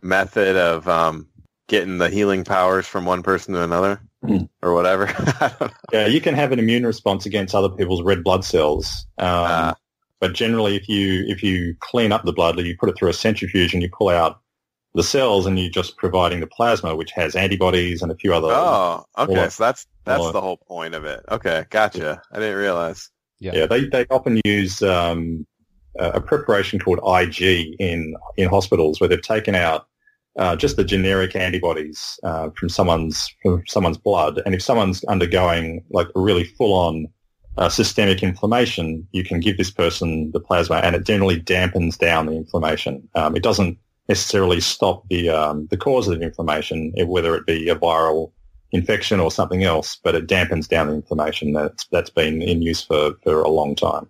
method of um, getting the healing powers from one person to another or whatever. I don't know. Yeah, you can have an immune response against other people's red blood cells. Um, uh, but generally, if you if you clean up the blood, you put it through a centrifuge and you pull out the cells and you're just providing the plasma, which has antibodies and a few other... Oh, okay. More, so that's that's more. the whole point of it. Okay, gotcha. I didn't realize. Yeah. yeah, they they often use um, a preparation called I G in, in hospitals where they've taken out uh, just the generic antibodies uh, from someone's from someone's blood. And if someone's undergoing like a really full-on uh, systemic inflammation, you can give this person the plasma, and it generally dampens down the inflammation. Um, it doesn't necessarily stop the um, the cause of the inflammation, whether it be a viral infection or something else, but it dampens down the inflammation. That's that's been in use for, for a long time.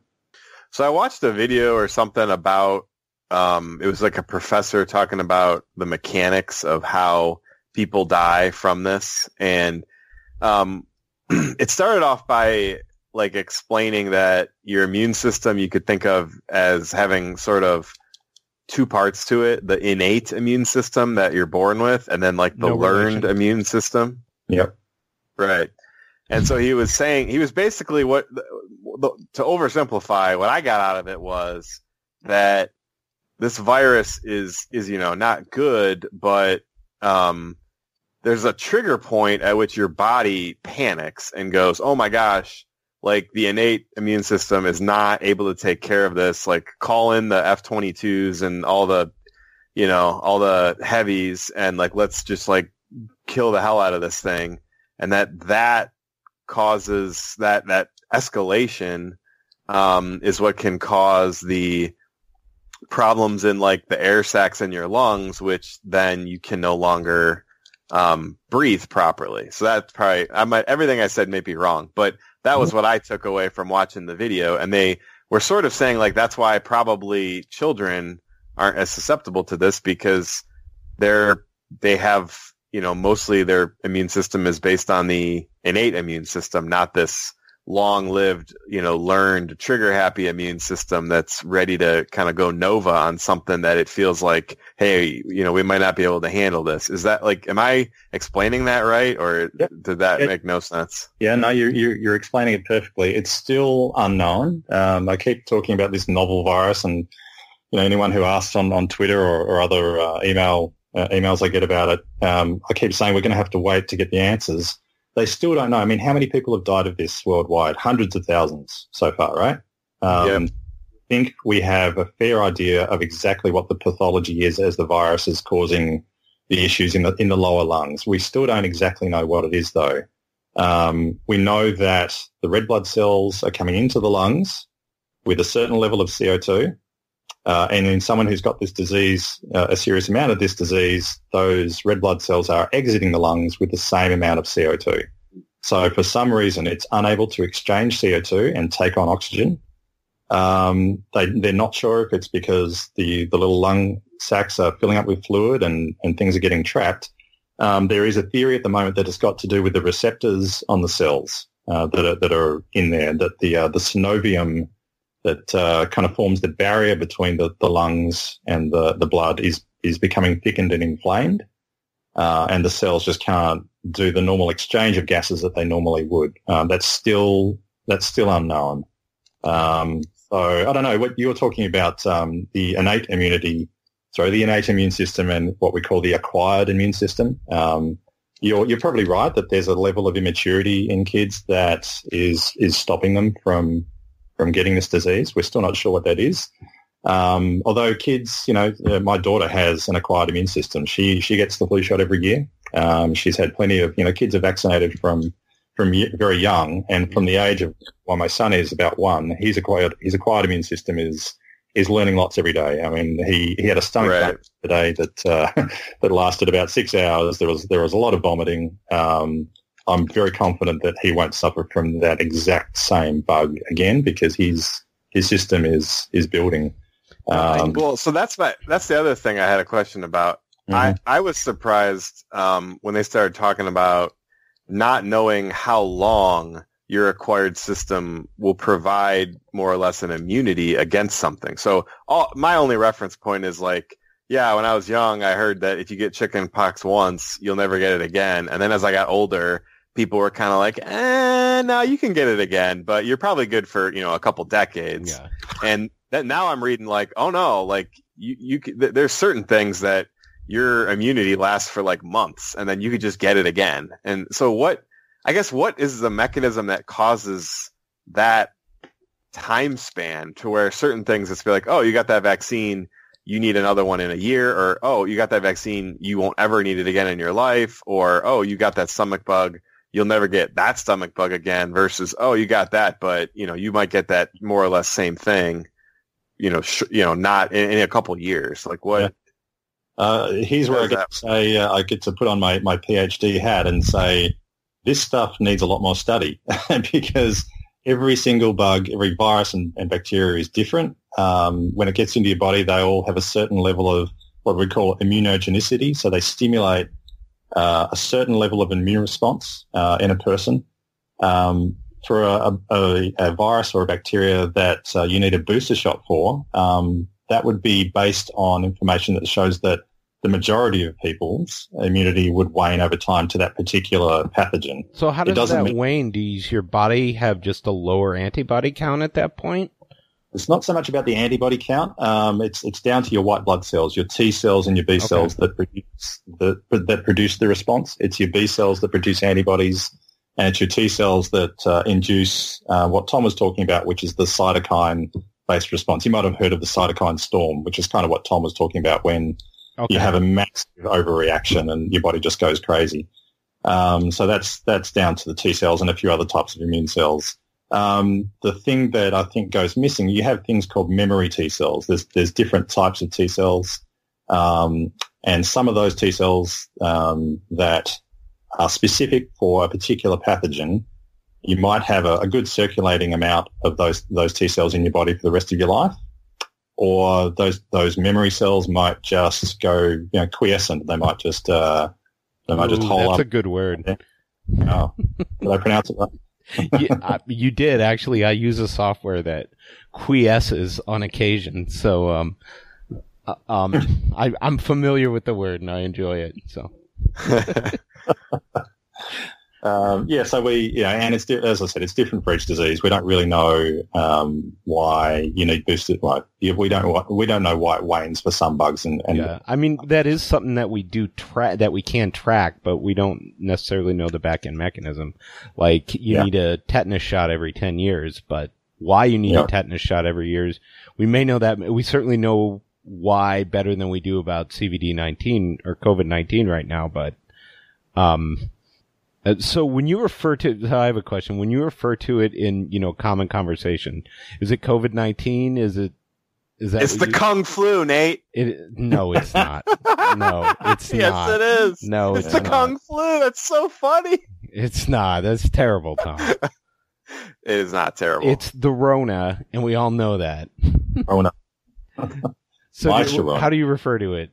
So I watched a video or something about um, it was like a professor talking about the mechanics of how people die from this, and um, it started off by like explaining that your immune system you could think of as having sort of two parts to it: the innate immune system that you're born with, and then like the no learned relation. immune system. Yep. Right. And so he was saying, he was basically what, to oversimplify, what I got out of it was that this virus is, is, you know, not good, but um, there's a trigger point at which your body panics and goes, oh my gosh, like the innate immune system is not able to take care of this. Like, call in the F twenty-twos and all the, you know, all the heavies, and like, let's just like kill the hell out of this thing. And that, that causes that, that escalation, um, is what can cause the problems in like the air sacs in your lungs, which then you can no longer, um, breathe properly. So that's probably, I might, everything I said may be wrong, but that was what I took away from watching the video. And they were sort of saying, like, that's why probably children aren't as susceptible to this, because they're, they have, you know, mostly their immune system is based on the innate immune system, not this long-lived, you know, learned, trigger-happy immune system that's ready to kind of go nova on something that it feels like, hey, you know, we might not be able to handle this. Is that like, am I explaining that right, or yeah. did that it, make no sense? Yeah, no, you're, you're you're explaining it perfectly. It's still unknown. Um, I keep talking about this novel virus, and you know, anyone who asks on on Twitter or, or other uh, email uh, emails I get about it, um, I keep saying we're going to have to wait to get the answers. They still don't know. I mean, how many people have died of this worldwide? Hundreds of thousands so far, right? Um, yep. I think we have a fair idea of exactly what the pathology is as the virus is causing the issues in the in the lower lungs. We still don't exactly know what it is, though. Um, we know that the red blood cells are coming into the lungs with a certain level of C O two, uh, and in someone who's got this disease, uh, a serious amount of this disease, those red blood cells are exiting the lungs with the same amount of C O two. So for some reason, it's unable to exchange C O two and take on oxygen. Um, they, they're not sure if it's because the, the little lung sacs are filling up with fluid and, and things are getting trapped. Um, there is a theory at the moment that it's got to do with the receptors on the cells uh, that are, that are in there, that the uh, the synovium that uh, kind of forms the barrier between the, the lungs and the, the blood is, is becoming thickened and inflamed, uh, and the cells just can't do the normal exchange of gases that they normally would. Um, that's still that's still unknown. Um, so I don't know what you were talking about, um, the innate immunity, sorry, the innate immune system and what we call the acquired immune system. Um, you're, you're probably right that there's a level of immaturity in kids that is is stopping them from... from getting this disease. We're still not sure what that is. Um, although kids, you know, my daughter has an acquired immune system. She she gets the flu shot every year. Um, she's had plenty of, you know, kids are vaccinated from from very young, and from the age of, well, my son is about one. He's acquired his acquired immune system is is learning lots every day. I mean, he, he had a stomach right. bug today that uh, that lasted about six hours. There was there was a lot of vomiting. Um, I'm very confident that he won't suffer from that exact same bug again, because his his system is is building. Um, well, so that's my that's the other thing I had a question about. Mm-hmm. I, I was surprised um, when they started talking about not knowing how long your acquired system will provide more or less an immunity against something. So all, my only reference point is like, yeah, when I was young, I heard that if you get chicken pox once, you'll never get it again. And then as I got older, people were kind of like, eh, no, you can get it again, but you're probably good for, you know, a couple decades. Yeah. And that now I'm reading like, oh no, like you, you th- there's certain things that your immunity lasts for like months, and then you could just get it again. And so what, I guess, what is the mechanism that causes that time span to where certain things, it's like, oh, you got that vaccine, you need another one in a year, or, oh, you got that vaccine, you won't ever need it again in your life, or, oh, you got that stomach bug, you'll never get that stomach bug again, versus, oh, you got that, but, you know, you might get that more or less same thing, you know, sh- you know, not in, in a couple years. Like, what? Yeah. Uh, here's where I get that? to say, uh, I get to put on my, my PhD hat and say, this stuff needs a lot more study, because every single bug, every virus and, and bacteria is different. Um, when it gets into your body, they all have a certain level of what we call immunogenicity. So they stimulate uh, a certain level of immune response uh, in a person. Um, for a, a, a virus or a bacteria that uh, you need a booster shot for, um, that would be based on information that shows that the majority of people's immunity would wane over time to that particular pathogen. So how does that mean- wane? Does your body have just a lower antibody count at that point? It's not so much about the antibody count. Um, it's it's down to your white blood cells, your T cells and your B cells okay. that produce the that produce the response. It's your B cells that produce antibodies, And it's your T cells that uh, induce uh, what Tom was talking about, which is the cytokine-based response. You might have heard of the cytokine storm, which is kind of what Tom was talking about when okay. you have a massive overreaction and your body just goes crazy. Um, so that's that's down to the T cells and a few other types of immune cells. Um, the thing that I think goes missing, you have things called memory T cells. There's there's different types of T cells, um, and some of those T cells um, that are specific for a particular pathogen, you might have a, a good circulating amount of those those T cells in your body for the rest of your life, or those those memory cells might just go you know, quiescent. They might just uh, they might Ooh, just hole that's up. That's a good word. Oh, did I pronounce it right? you, I, you did actually. I use a software that quiesces on occasion, so um, uh, um, I, I'm familiar with the word and I enjoy it. So, um, yeah. So we, yeah, and it's as I said, it's different for each disease. We don't really know um, why you need boosted. Like we don't, we don't know why it wanes for some bugs. And, and yeah, I mean that is something that we do track, that we can track, but we don't necessarily know the back end mechanism. Like you yeah. need a tetanus shot every ten years, but why you need yeah. a tetanus shot every year is we may know that. We certainly know why better than we do about C V D nineteen or COVID nineteen right now, but. Um, so when you refer to, I have a question. When you refer to it in, you know, common conversation, is it COVID nineteen? Is it, is that? It's the you, Kung flu, Nate. It, no, it's not. No, it's yes, not. Yes, it is. No, it's, it's the not. Kung flu. That's so funny. It's not. That's terrible, Tom. It is not terrible. It's the Rona, and we all know that. Rona. So do, how do you refer to it?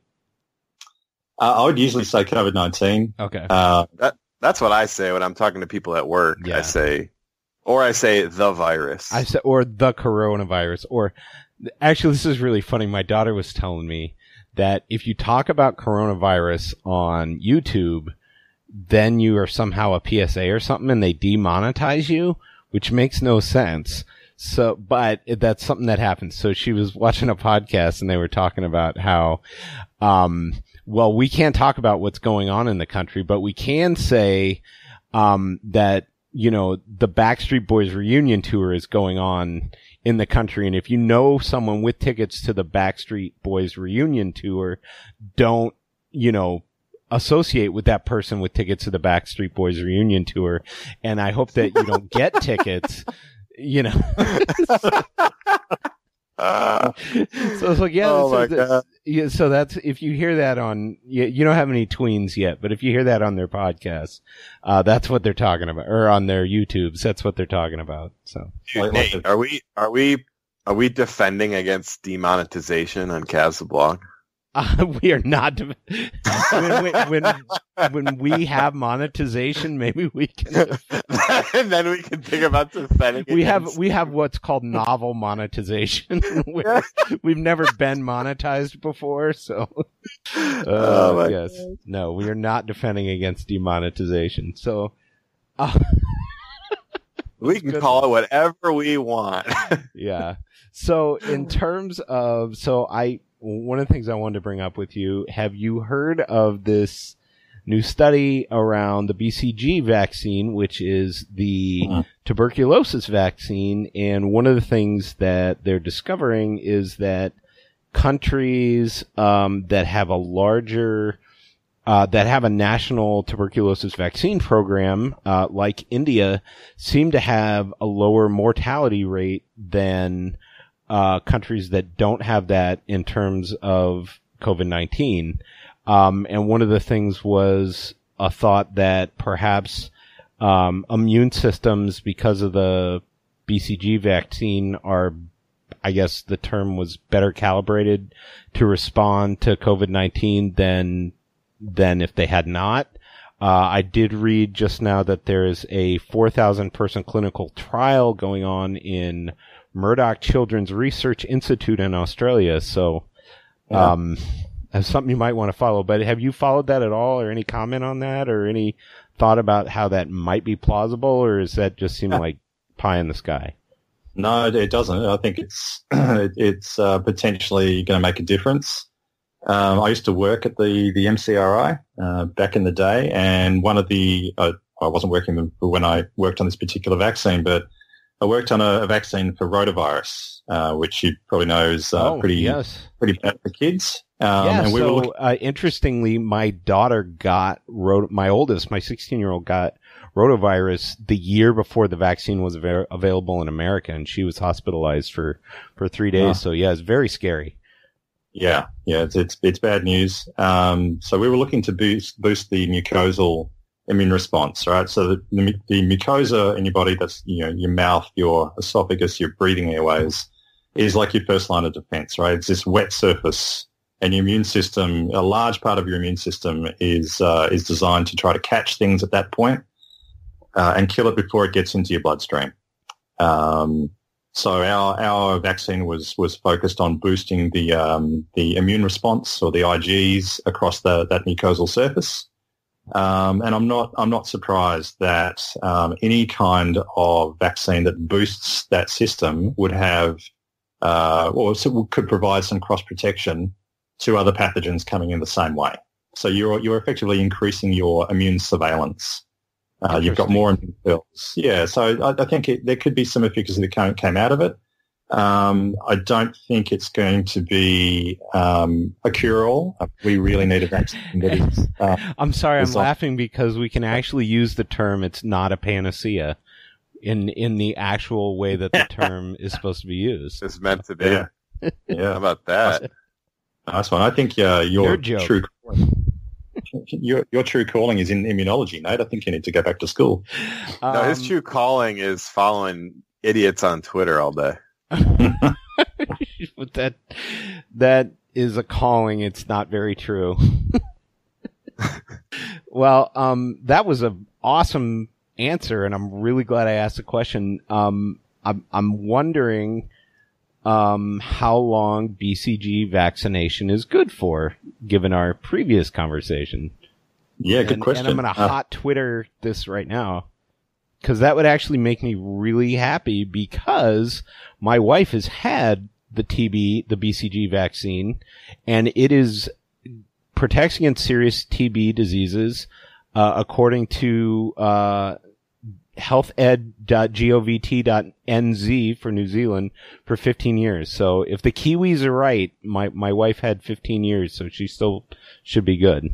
Uh, I would usually say COVID nineteen. Okay. Uh, that, that's what I say when I'm talking to people at work. Yeah. I say, or I say the virus. I say, or the coronavirus. Or actually, this is really funny. My daughter was telling me that if you talk about coronavirus on YouTube, then you are somehow a P S A or something and they demonetize you, which makes no sense. So, but that's something that happens. So she was watching a podcast and they were talking about how, um, well, we can't talk about what's going on in the country, but we can say, um, that, you know, the Backstreet Boys reunion tour is going on in the country. And if you know someone with tickets to the Backstreet Boys reunion tour, don't, you know, associate with that person with tickets to the Backstreet Boys reunion tour. And I hope that you don't get tickets, you know. Uh, so it's like yeah, oh so, the, yeah so that's if you hear that on you, you don't have any tweens yet, but if you hear that on their podcast, uh that's what they're talking about, or on their YouTubes, that's what they're talking about. So dude, Nate, are we are we are we defending against demonetization on Casablanca? Uh, we are not. De- when, when, when, when we have monetization, maybe we can, and then we can think about defending. We have we have what's called novel monetization, where we've never been monetized before. So, uh, oh yes, God. No, we are not defending against demonetization. So, uh, we can call it whatever we want. Yeah. So, in terms of, so I. One of the things I wanted to bring up with you, have you heard of this new study around the B C G vaccine, which is the uh-huh. tuberculosis vaccine? And one of the things that they're discovering is that countries um, that have a larger, uh, that have a national tuberculosis vaccine program, uh, like India, seem to have a lower mortality rate than Uh, countries that don't have that in terms of COVID nineteen. Um, and one of the things was a thought that perhaps um, immune systems, because of the B C G vaccine, are, I guess the term was, better calibrated to respond to COVID nineteen than than if they had not. Uh, I did read just now that there is a four thousand person clinical trial going on in Murdoch Children's Research Institute in Australia. So, um, that's something you might want to follow. But have you followed that at all, or any comment on that, or any thought about how that might be plausible, or does that just seem like pie in the sky? No, it doesn't. I think it's it's uh, potentially going to make a difference. Um, I used to work at the the M C R I uh, back in the day, and one of the uh, I wasn't working with them when I worked on this particular vaccine, but I worked on a, a vaccine for rotavirus, uh, which you probably know is uh, oh, pretty yes. pretty bad for kids. Um, yeah, and we so were looking- uh, interestingly, my daughter got, rot- my oldest, my sixteen-year-old got rotavirus the year before the vaccine was av- available in America, and she was hospitalized for, for three days. Huh. So, yeah, it's very scary. Yeah, yeah, it's it's, it's bad news. Um, so we were looking to boost, boost the mucosal immune response, right? So the, the, the mucosa in your body, that's, you know, your mouth, your esophagus, your breathing airways, is like your first line of defense, right? It's this wet surface, and your immune system, a large part of your immune system is uh, is designed to try to catch things at that point uh, and kill it before it gets into your bloodstream. Um, so our our vaccine was was focused on boosting the um, the immune response, or the I Gs, across the, that mucosal surface. Um, and I'm not I'm not surprised that um, any kind of vaccine that boosts that system would have uh, or could provide some cross protection to other pathogens coming in the same way. So you're you're effectively increasing your immune surveillance. Uh, you've got more immune cells. Yeah. So I, I think it, there could be some efficacy that came, came out of it. Um, I don't think it's going to be um, a cure-all. We really need a vaccine that is... Uh, I'm sorry, I'm laughing because we can actually use the term "it's not a panacea" in in the actual way that the term is supposed to be used. It's meant to be. Yeah. Yeah. How about that? Nice one. I think uh, your, your true your your true calling is in immunology, Nate. I think you need to go back to school. Um, no, his true calling is following idiots on Twitter all day. But that that is a calling. It's not very true. Well, um, that was an awesome answer, and I'm really glad I asked the question. Um, I'm, I'm wondering um, how long B C G vaccination is good for, given our previous conversation. Yeah, and, good question. And I'm going to uh, hot Twitter this right now, because that would actually make me really happy, because my wife has had the T B, the B C G vaccine, and it is protects against serious T B diseases, uh, according to uh, health ed dot govt dot n z for New Zealand, for fifteen years. So if the Kiwis are right, my, my wife had fifteen years, so she still should be good.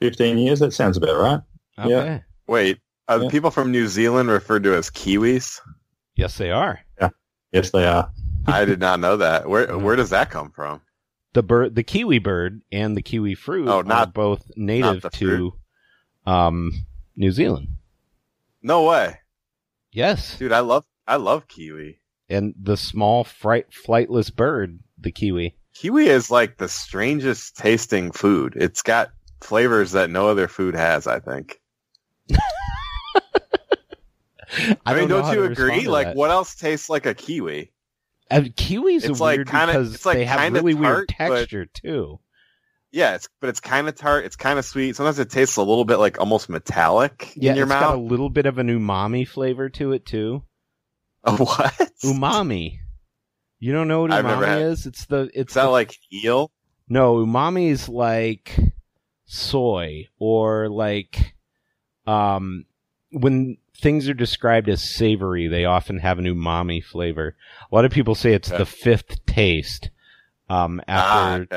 fifteen years? That sounds about right. Okay. Yeah. Wait. Are the yeah. people from New Zealand referred to as Kiwis? Yes, they are. Yeah. Yes, they are. I did not know that. Where where does that come from? The bird, the kiwi bird, and the kiwi fruit oh, not, are both native to um, New Zealand. No way. Yes, dude, I love I love kiwi, and the small fright, flightless bird, the kiwi. Kiwi is like the strangest tasting food. It's got flavors that no other food has, I think. I, I mean, don't, don't you agree? Like, that. What else tastes like a kiwi? Uh, kiwis it's are like weird kinda, because it's like they have really tart, weird texture, but, too. Yeah, it's, but it's kind of tart. It's kind of sweet. Sometimes it tastes a little bit like almost metallic yeah, in your mouth. Yeah, it's got a little bit of an umami flavor to it, too. A what? Umami. You don't know what umami is? It's the, it's is that the, like eel? No, umami is like soy, or like... Um, when things are described as savory, they often have an umami flavor. A lot of people say it's okay. the fifth taste. Um, after, ah,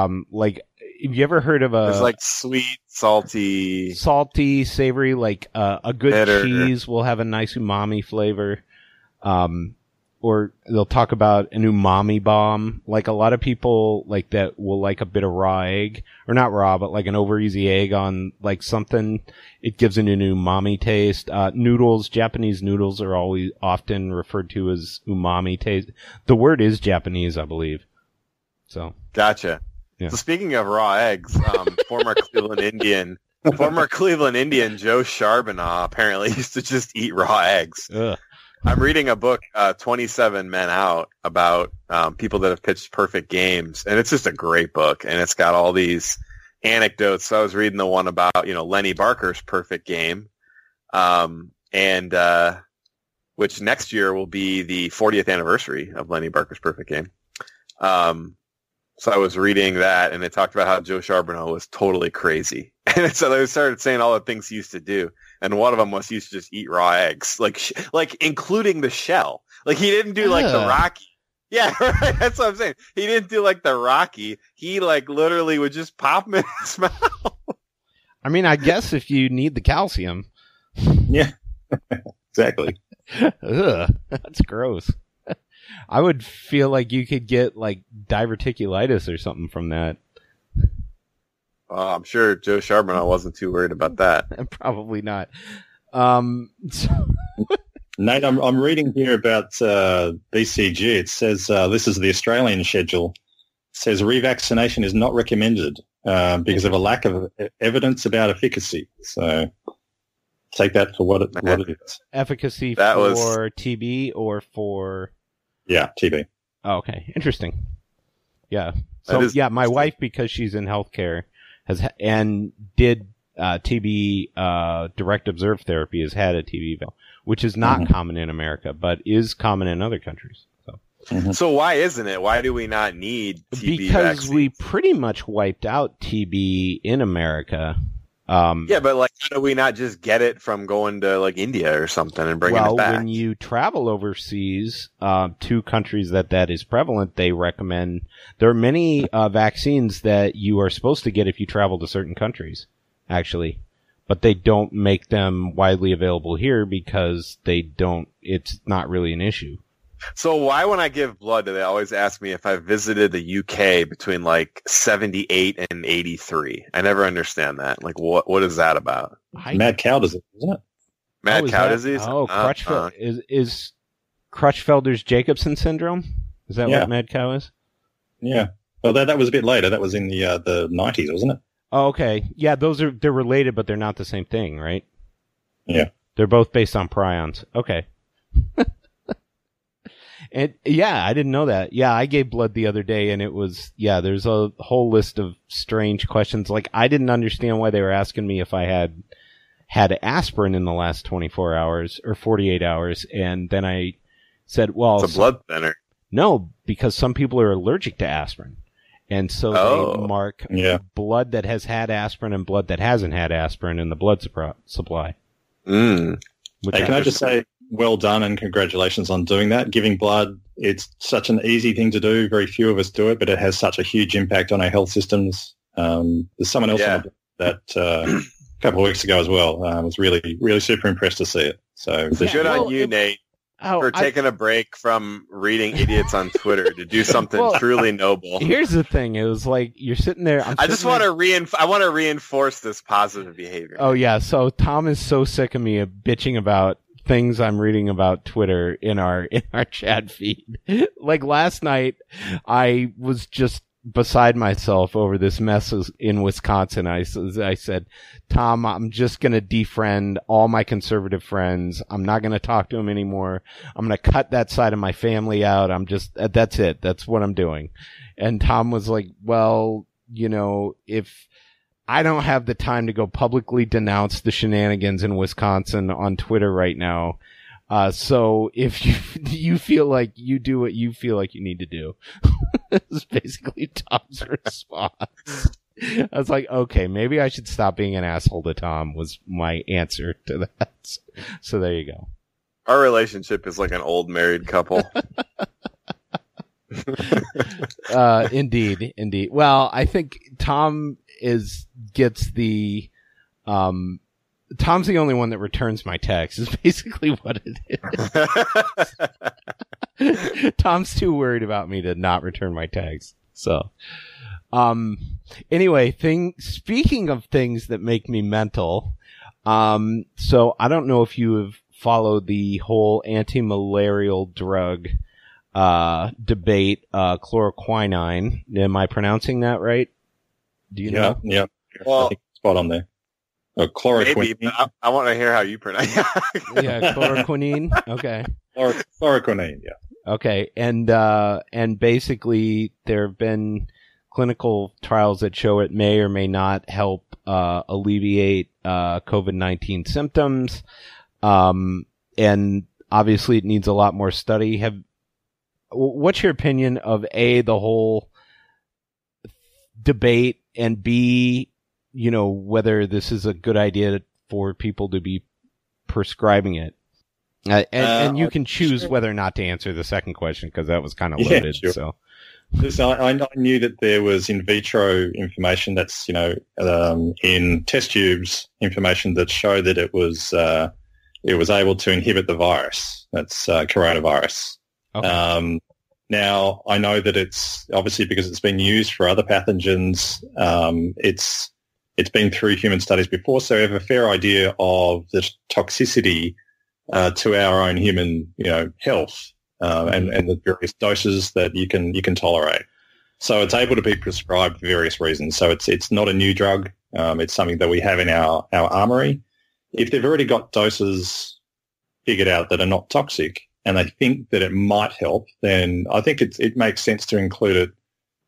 okay. um, like, have you ever heard of a? It's like sweet, salty, salty, savory. Like uh, a good bitter. Cheese will have a nice umami flavor. Um, or they'll talk about an umami bomb. Like a lot of people like that will like a bit of raw egg, or not raw, but like an over easy egg on like something. It gives it an umami taste. Uh, noodles, Japanese noodles are always often referred to as umami taste. The word is Japanese, I believe. So. Gotcha. Yeah. So speaking of raw eggs, um, former Cleveland Indian, former Cleveland Indian Joe Charbonneau apparently used to just eat raw eggs. Ugh. I'm reading a book, uh, twenty-seven men out, about um, people that have pitched perfect games. And it's just a great book. And it's got all these anecdotes. So I was reading the one about, you know, Lenny Barker's perfect game, um, and uh, which next year will be the fortieth anniversary of Lenny Barker's perfect game. Um, so I was reading that, and they talked about how Joe Charbonneau was totally crazy. And so they started saying all the things he used to do. And one of them was he used to just eat raw eggs, like, sh- like including the shell. Like he didn't do like yeah. the Rocky. Yeah, right? That's what I'm saying. He didn't do like the Rocky. He like literally would just pop him in his mouth. I mean, I guess if you need the calcium. Yeah, exactly. Ugh, that's gross. I would feel like you could get like diverticulitis or something from that. Uh, I'm sure Joe Charbonneau wasn't too worried about that. Probably not. Um, so Nate, I'm, I'm reading here about uh, B C G. It says uh, this is the Australian schedule. It says revaccination is not recommended uh, because of a lack of evidence about efficacy. So take that for what it, what it is. Efficacy that for was... T B or for? Yeah, T B. Oh, okay, interesting. Yeah. So yeah, my wife, because she's in healthcare. Has and did uh, T B uh, direct observed therapy, has had a T B valve, which is not mm-hmm. common in America, but is common in other countries. So, mm-hmm. so why isn't it? Why do we not need T B Because vaccines? We pretty much wiped out T B in America. Um, yeah, but like, how do we not just get it from going to like India or something and bringing well, it back? Well, when you travel overseas uh, to countries that that is prevalent, they recommend there are many uh, vaccines that you are supposed to get if you travel to certain countries, actually, but they don't make them widely available here because they don't. It's not really an issue. So why, when I give blood, do they always ask me if I visited the U K between like seventy-eight and eighty-three? I never understand that. Like, what what is that about? I, mad cow disease, isn't it? Mad oh, cow that, disease. Oh, uh, Crutchfeld uh, is is Crutchfelder's Jacobson syndrome? Is that yeah. what mad cow is? Yeah. Well, that that was a bit later. That was in the uh, the nineties, wasn't it? Oh, okay. Yeah, those are they're related, but they're not the same thing, right? Yeah. They're both based on prions. Okay. And yeah, I didn't know that. Yeah, I gave blood the other day, and it was, yeah, there's a whole list of strange questions. Like, I didn't understand why they were asking me if I had had aspirin in the last twenty-four hours or forty-eight hours. And then I said, well, it's a blood thinner. No, because some people are allergic to aspirin. And so oh, they mark yeah. blood that has had aspirin and blood that hasn't had aspirin in the blood supri- supply. Mm. Which hey, I can I just say, well done and congratulations on doing that. Giving blood, it's such an easy thing to do. Very few of us do it, but it has such a huge impact on our health systems. Um, there's someone else yeah. that uh, a couple of weeks ago as well. I um, was really, really super impressed to see it. So yeah, good well, on you, it, Nate, oh, for taking I, a break from reading idiots on Twitter to do something well, truly noble. Here's the thing. It was like you're sitting there. I'm I just want to reinf- I want to reinforce this positive behavior. Oh, yeah. So Tom is so sick of me of bitching about things I'm reading about Twitter in our in our chat feed. Like last night, I was just beside myself over this mess in Wisconsin. I, I said, Tom, I'm just going to defriend all my conservative friends. I'm not going to talk to them anymore. I'm going to cut that side of my family out. I'm just, that's it. That's what I'm doing. And Tom was like, well, you know, if I don't have the time to go publicly denounce the shenanigans in Wisconsin on Twitter right now. Uh, so if you, you feel like you do what you feel like you need to do, it's basically Tom's response. I was like, okay, maybe I should stop being an asshole to Tom was my answer to that. So there you go. Our relationship is like an old married couple. uh, indeed, indeed. Well, I think Tom is gets the um Tom's the only one that returns my text is basically what it is. Tom's too worried about me to not return my text. So um anyway, thing speaking of things that make me mental, um so I don't know if you have followed the whole anti-malarial drug uh debate, uh chloroquine. Am I pronouncing that right? Do you yeah, know? Yeah. Well, I think spot on there. Oh, chloroquine. Maybe, but I, I want to hear how you pronounce it. Yeah, chloroquine. Okay. Chlor- chloroquine, yeah. Okay. And, uh, and basically there have been clinical trials that show it may or may not help, uh, alleviate, uh, COVID nineteen symptoms. Um, and obviously it needs a lot more study. Have, what's your opinion of A, the whole debate, and B, you know, whether this is a good idea for people to be prescribing it. Uh, and, uh, and you can choose whether or not to answer the second question, because that was kind of loaded. Yeah, sure. So, Listen, I, I knew that there was in vitro information that's, you know, um, in test tubes, information that showed that it was uh, it was able to inhibit the virus. That's uh, coronavirus. Okay. Um, now, I know that it's obviously, because it's been used for other pathogens, um, it's it's been through human studies before, so I have a fair idea of the toxicity uh, to our own human, you know, health. Uh, and, and the various doses that you can you can tolerate. So it's able to be prescribed for various reasons. So it's it's not a new drug. Um, it's something that we have in our, our armory. If they've already got doses figured out that are not toxic and they think that it might help, then I think it, it makes sense to include it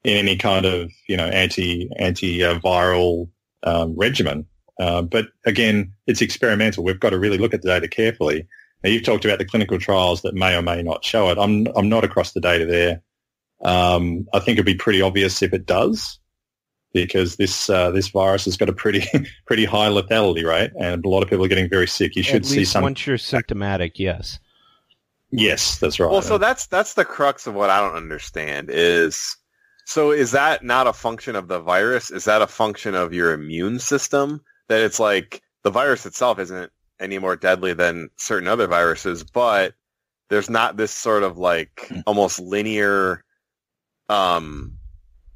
in any kind of, you know, anti, anti-viral um, regimen. Uh, but, again, it's experimental. We've got to really look at the data carefully. Now, you've talked about the clinical trials that may or may not show it. I'm I'm not across the data there. Um, I think it'd be pretty obvious if it does, because this uh, this virus has got a pretty pretty high lethality rate, and a lot of people are getting very sick. You should At see some. Once you're symptomatic, yes, yes, that's right. Well, so that's that's the crux of what I don't understand is. So is that not a function of the virus? Is that a function of your immune system? That it's like the virus itself isn't any more deadly than certain other viruses, but there's not this sort of like almost linear, um,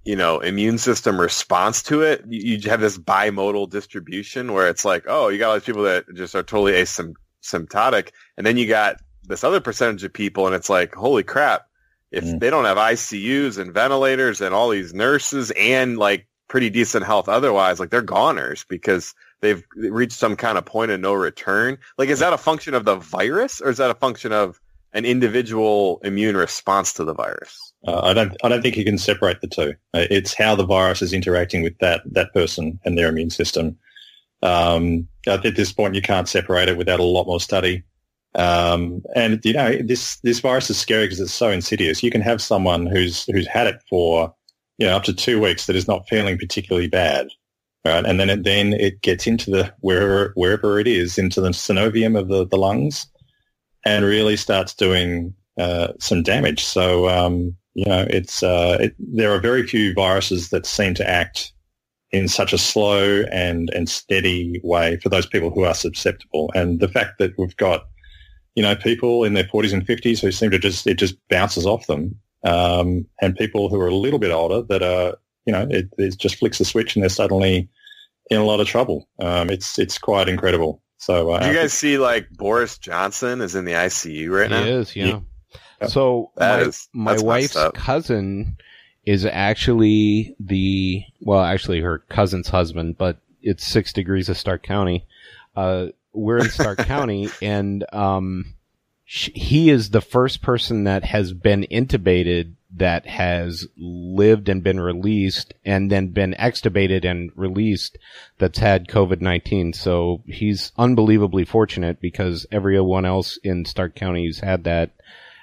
you know, immune system response to it. You, you have this bimodal distribution where it's like, oh, you got all these people that just are totally asymptomatic, and then you got this other percentage of people, and it's like, holy crap, if mm. they don't have I C Us and ventilators and all these nurses and like pretty decent health otherwise, like they're goners because they've reached some kind of point of no return. Like, is that a function of the virus, or is that a function of an individual immune response to the virus? Uh, I don't. I don't think you can separate the two. It's how the virus is interacting with that that person and their immune system. Um, at this point, you can't separate it without a lot more study. Um, and you know, this this virus is scary because it's so insidious. You can have someone who's who's had it for, you know, up to two weeks that is not feeling particularly bad. Right, and then it then it gets into the wherever wherever it is, into the synovium of the, the lungs, and really starts doing uh, some damage. So um, you know, it's uh, it, there are very few viruses that seem to act in such a slow and and steady way for those people who are susceptible. And the fact that we've got, you know, people in their forties and fifties who seem to just it just bounces off them, um, and people who are a little bit older that are, you know, it, it just flicks the switch and they're suddenly in a lot of trouble. Um, it's it's quite incredible. So, uh, do you guys see like Boris Johnson is in the I C U right now? He is, yeah. yeah. So that my, is, my wife's cousin is actually the well, actually her cousin's husband, but it's six degrees of Stark County. Uh, we're in Stark County, and um, she, he is the first person that has been intubated that has lived and been released, and then been extubated and released, that's had COVID nineteen. So he's unbelievably fortunate, because everyone else in Stark County who's had that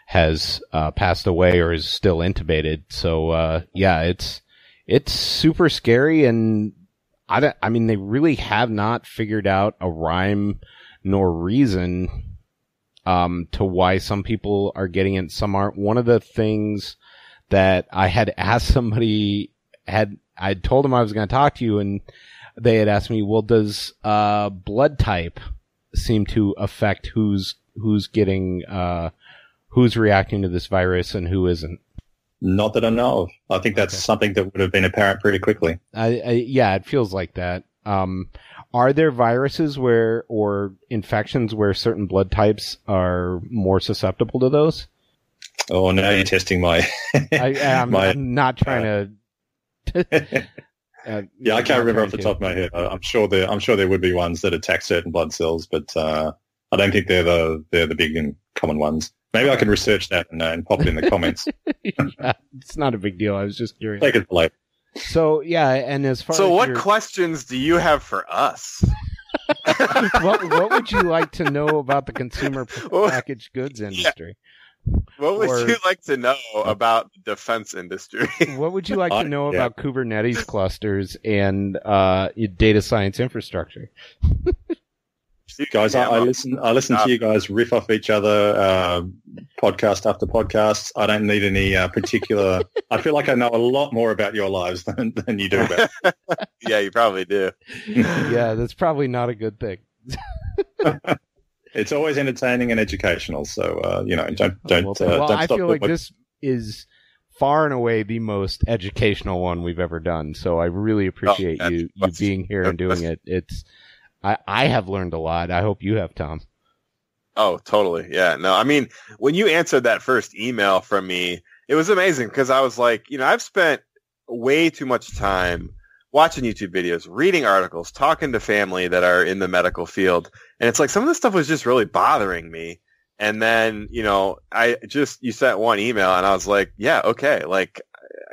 has uh, passed away or is still intubated. So uh, yeah, it's it's super scary, and I don't, I mean they really have not figured out a rhyme nor reason um, to why some people are getting it, and some aren't. One of the things that I had asked somebody, had I told them I was going to talk to you, and they had asked me, well, does uh, blood type seem to affect who's who's getting, uh, who's reacting to this virus and who isn't? Not that I know of. I think that's okay. Something that would have been apparent pretty quickly. I, I, yeah, it feels like that. Um, are there viruses where, or infections where certain blood types are more susceptible to those? Oh, now you're testing my... I, I'm, my, I'm not trying uh, to... uh, yeah, I can't remember off the top of my head. I'm sure there. I'm sure there would be ones that attack certain blood cells, but uh, I don't think they're the they're the big and common ones. Maybe I can research that and, uh, and pop it in the comments. Yeah, it's not a big deal. I was just curious. Take it later. So yeah, and as far so, as what your... questions do you have for us? what What would you like to know about the consumer packaged goods industry? Yeah. What would or, you like to know about the defense industry? What would you like to know yeah. about Kubernetes clusters and uh, data science infrastructure? Guys, I, I listen I listen to you guys riff off each other, uh, podcast after podcast. I don't need any uh, particular... I feel like I know a lot more about your lives than, than you do about it. Yeah, you probably do. Yeah, that's probably not a good thing. It's always entertaining and educational, so uh, you know, don't don't. Well, uh, well don't I stop feel like what... this is far and away the most educational one we've ever done. So I really appreciate oh, you you being here and doing it. It's I I have learned a lot. I hope you have, Tom. Oh, totally. Yeah. No, I mean, when you answered that first email from me, it was amazing because I was like, you know, I've spent way too much time watching YouTube videos, reading articles, talking to family that are in the medical field. And it's like some of this stuff was just really bothering me. And then, you know, I just, you sent one email and I was like, yeah, okay. Like,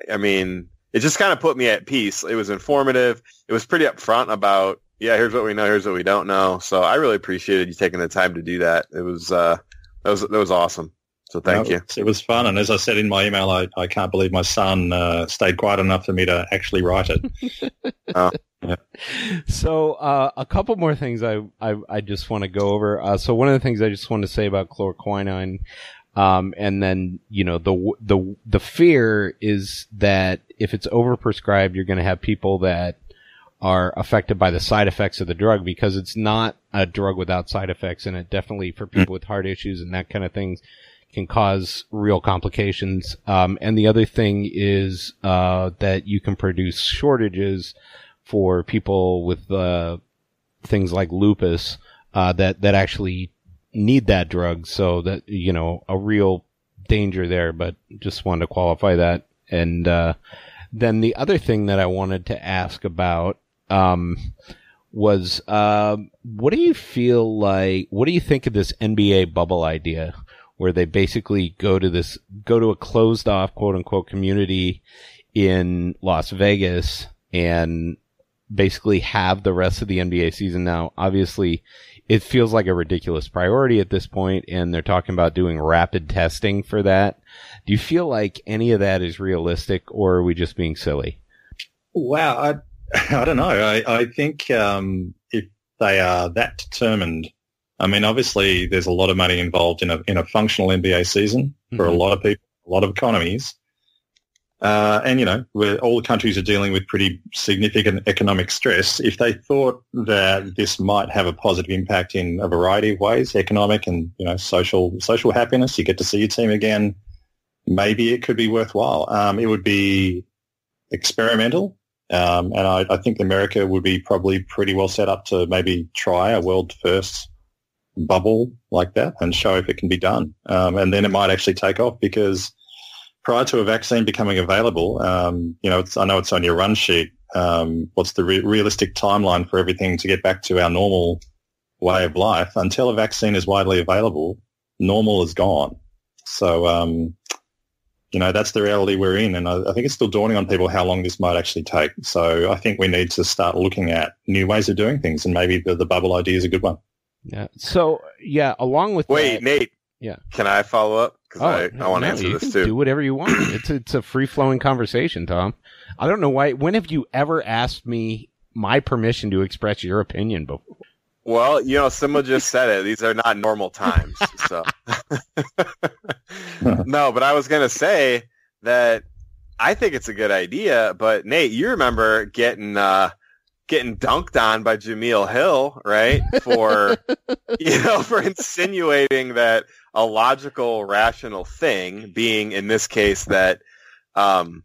I mean, it just kind of put me at peace. It was informative. It was pretty upfront about, yeah, here's what we know, here's what we don't know. So I really appreciated you taking the time to do that. It was, uh, that was, that was awesome. So thank no, you. It was fun. And as I said in my email, I, I can't believe my son uh, stayed quiet enough for me to actually write it. oh. yeah. So uh, a couple more things I, I, I just want to go over. Uh, so one of the things I just want to say about chloroquine, um, and then, you know, the, the, the fear is that if it's overprescribed, you're going to have people that are affected by the side effects of the drug, because it's not a drug without side effects. And it definitely, for people with heart issues and that kind of things, can cause real complications. Um, and the other thing is uh that you can produce shortages for people with uh things like lupus uh that that actually need that drug. So that, you know, a real danger there, but just wanted to qualify that. And uh then the other thing that I wanted to ask about um was uh what do you feel like what do you think of this N B A bubble idea, where they basically go to this, go to a closed off, quote unquote, community in Las Vegas and basically have the rest of the N B A season. Now, obviously, it feels like a ridiculous priority at this point, and they're talking about doing rapid testing for that. Do you feel like any of that is realistic, or are we just being silly? Wow. I, I don't know. I, I think um, if they are that determined, I mean, obviously, there's a lot of money involved in a in a functional N B A season for mm-hmm. a lot of people, a lot of economies, uh, and you know, we're, all the countries are dealing with pretty significant economic stress. If they thought that this might have a positive impact in a variety of ways, economic and you know, social social happiness, you get to see your team again, maybe it could be worthwhile. Um, it would be experimental. Um, and I, I think America would be probably pretty well set up to maybe try a world first bubble like that and show if it can be done. Um, and then it might actually take off, because prior to a vaccine becoming available, um, you know, it's, I know it's on your run sheet. Um, what's the re- realistic timeline for everything to get back to our normal way of life? Until a vaccine is widely available, normal is gone. So, um, you know, that's the reality we're in. And I, I think it's still dawning on people how long this might actually take. So I think we need to start looking at new ways of doing things, and maybe the, the bubble idea is a good one. Yeah. So, yeah, along with Wait, that, Nate. Yeah. Can I follow up? Because oh, I, no, I want to no, answer you this can too. Do whatever you want. It's it's a free flowing conversation, Tom. I don't know why. When have you ever asked me my permission to express your opinion before? Well, you know, someone just said it. These are not normal times. So no, but I was gonna say that I think it's a good idea. But Nate, you remember getting uh, getting dunked on by Jameel Hill, right? For, you know, for insinuating that a logical, rational thing being, in this case, that, um,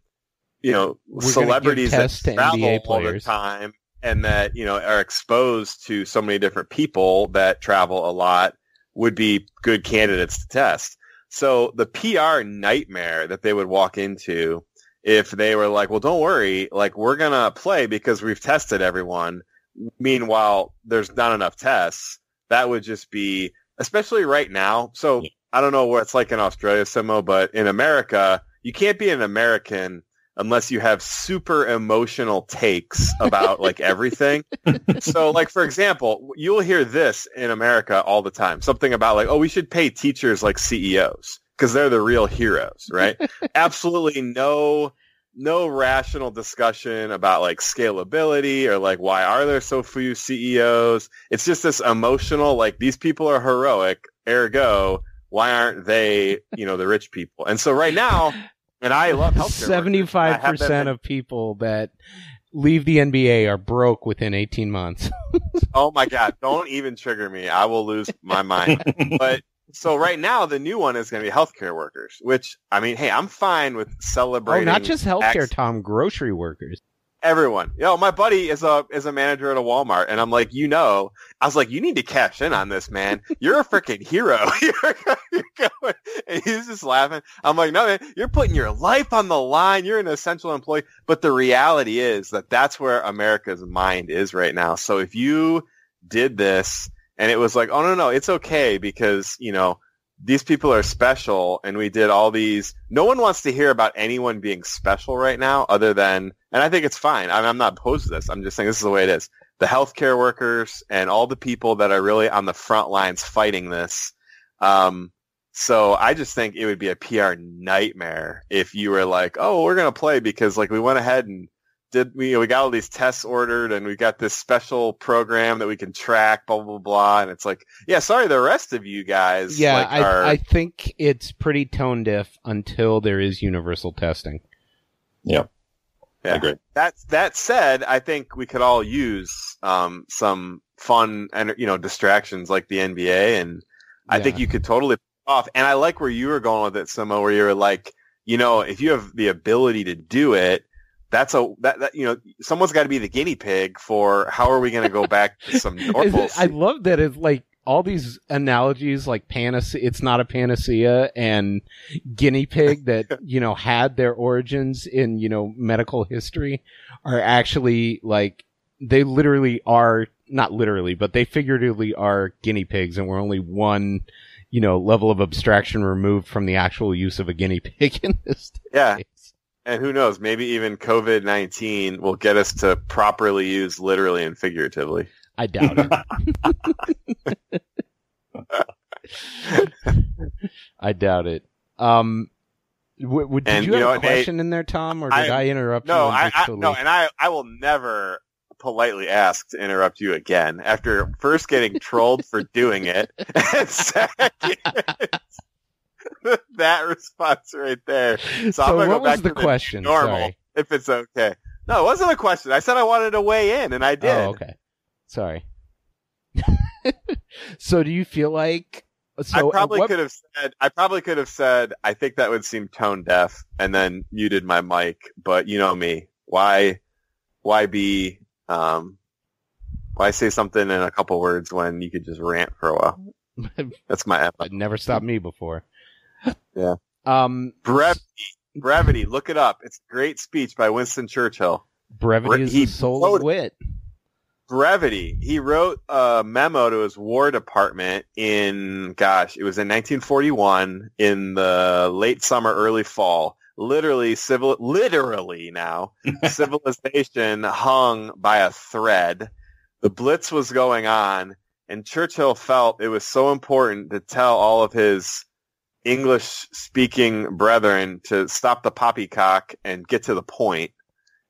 you know, We're celebrities that travel all the time and that, you know, are exposed to so many different people that travel a lot would be good candidates to test. So the P R nightmare that they would walk into if they were like, well, don't worry, like, we're going to play because we've tested everyone. Meanwhile, there's not enough tests. That would just be, especially right now. So I don't know what it's like in Australia, Simo, but in America, you can't be an American unless you have super emotional takes about like everything. So like, for example, you'll hear this in America all the time, something about like, oh, we should pay teachers like C E Os. because they're the real heroes, right? Absolutely no no rational discussion about like scalability or like why are there so few C E Os. It's just this emotional like these people are heroic, ergo why aren't they, you know, the rich people? And so right now, and I love healthcare. seventy-five percent of people that leave the N B A are broke within eighteen months. Oh my God. Don't even trigger me. I will lose my mind. But so right now, the new one is going to be healthcare workers, which, I mean, hey, I'm fine with celebrating. Oh, not just healthcare, ex- Tom, grocery workers. Everyone. You know, my buddy is a is a manager at a Walmart, and I'm like, you know, I was like, you need to cash in on this, man. You're a freaking hero. You're, you're going, and he's just laughing. I'm like, no, man, you're putting your life on the line. You're an essential employee. But the reality is that that's where America's mind is right now. So if you did this and it was like, oh, no, no, it's okay because, you know, these people are special, and we did all these. No one wants to hear about anyone being special right now other than, and I think it's fine. I'm, I'm not opposed to this. I'm just saying this is the way it is. The healthcare workers and all the people that are really on the front lines fighting this. Um, so I just think it would be a P R nightmare if you were like, oh, we're going to play because like we went ahead and did we, you know, we got all these tests ordered and we got this special program that we can track, blah, blah, blah. And it's like, yeah, sorry, the rest of you guys. Yeah, like, I, are... I think it's pretty tone deaf until there is universal testing. Yeah. Yeah. I agree. That, that said, I think we could all use um, some fun and, you know, distractions like the N B A. And I yeah. think you could totally pull off. And I like where you were going with it, Simo, where you were like, you know, if you have the ability to do it, That's a that, that you know someone's got to be the guinea pig for how are we going to go back to some normal. I love that it's like all these analogies like panacea. It's not a panacea and guinea pig that you know had their origins in you know medical history are actually like they literally are not literally but they figuratively are guinea pigs and we're only one you know level of abstraction removed from the actual use of a guinea pig in this. Yeah. Day. And who knows, maybe even COVID nineteen will get us to properly use literally and figuratively. I doubt it. I doubt it. Um, w- w- did and, you have you know, a question I, in there, Tom, or did I, I interrupt no, you? I, I, no, and I, I will never politely ask to interrupt you again after first getting trolled for doing it. And second... that response right there. So, so I'm gonna what go back was the to the question? Normal, sorry. If it's okay. No, it wasn't a question. I said I wanted to weigh in, and I did. Oh, okay. Sorry. So, do you feel like? So I probably what... could have said. I probably could have said. I think that would seem tone deaf, and then muted my mic. But you know me. Why? Why be? Um, why say something in a couple words when you could just rant for a while? That's my effort. It never stopped me before. Yeah. Um, brevity, brevity. Look it up. It's a great speech by Winston Churchill. Brevity is the soul of wit. Brevity. He wrote a memo to his War Department in, gosh, it was in nineteen forty-one in the late summer, early fall. Literally, civil. Literally now, civilization hung by a thread. The Blitz was going on, and Churchill felt it was so important to tell all of his English-speaking brethren to stop the poppycock and get to the point.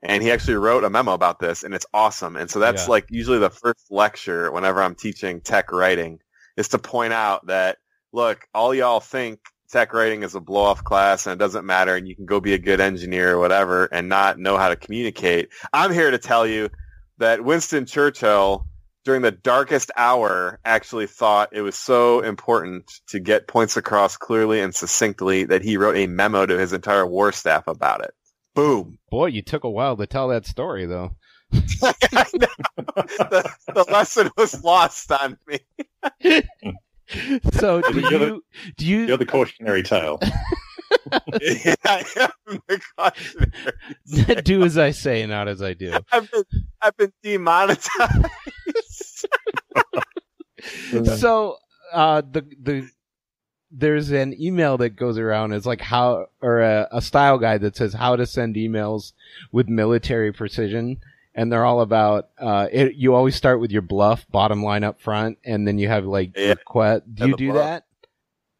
And he actually wrote a memo about this, and it's awesome. And so that's yeah. like usually the first lecture whenever I'm teaching tech writing is to point out that, look, all y'all think tech writing is a blow-off class and it doesn't matter and you can go be a good engineer or whatever and not know how to communicate. I'm here to tell you that Winston Churchill during the darkest hour, actually thought it was so important to get points across clearly and succinctly that he wrote a memo to his entire war staff about it. Boom. Boy, you took a while to tell that story, though. I know. The, the lesson was lost on me. So do you're you... The, do you... You're the cautionary tale. Yeah, I am the cautionary tale. Do as I say, not as I do. I've been, I've been demonetized. So uh, the the there's an email that goes around. It's like how or a, a style guide that says how to send emails with military precision, and they're all about uh, it, you always start with your bluff, bottom line up front, and then you have like yeah. request. Do you do bluff. that?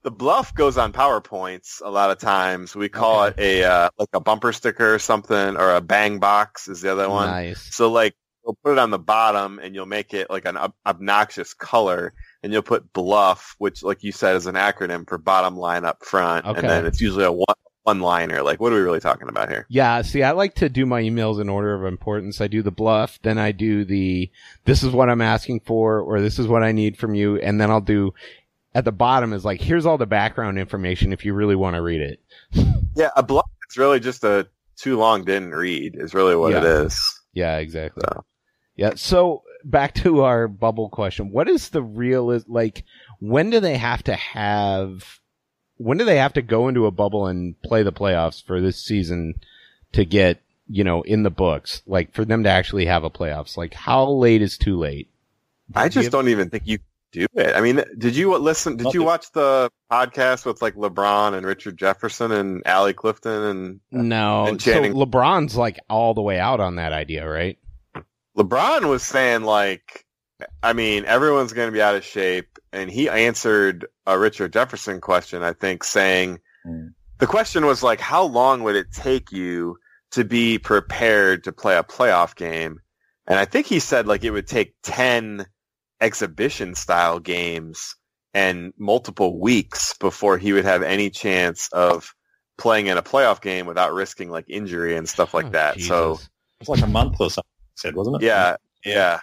The bluff goes on PowerPoints a lot of times. We call okay. it a uh, like a bumper sticker or something, or a bang box is the other one. Nice. So like you'll put it on the bottom and you'll make it like an ob- obnoxious color, and you'll put bluff, which like you said is an acronym for bottom line up front. Okay. And then it's usually a one. One-liner, like what are we really talking about here? Yeah, see, I like to do my emails in order of importance. I do the bluff, then I do the this is what I'm asking for, or this is what I need from you, and then I'll do at the bottom is like here's all the background information if you really want to read it. Yeah, a bluff is really just a too long didn't read is really what yeah. it is. Yeah, exactly. So. Yeah, so back to our bubble question. What is the real like when do they have to have When do they have to go into a bubble and play the playoffs for this season to get, you know, in the books? Like, for them to actually have a playoffs? Like, how late is too late? Did I just have... don't even think you do it. I mean, did you listen? Did you watch the podcast with, like, LeBron and Richard Jefferson and Allie Clifton? and No. And Channing? So LeBron's, like, all the way out on that idea, right? LeBron was saying, like... I mean, everyone's going to be out of shape, and he answered a Richard Jefferson question, I think, saying mm. the question was, like, how long would it take you to be prepared to play a playoff game? And I think he said, like, it would take ten exhibition-style games and multiple weeks before he would have any chance of playing in a playoff game without risking, like, injury and stuff like oh, that. Jesus. So it's like a month or something, said, wasn't it? Yeah, yeah.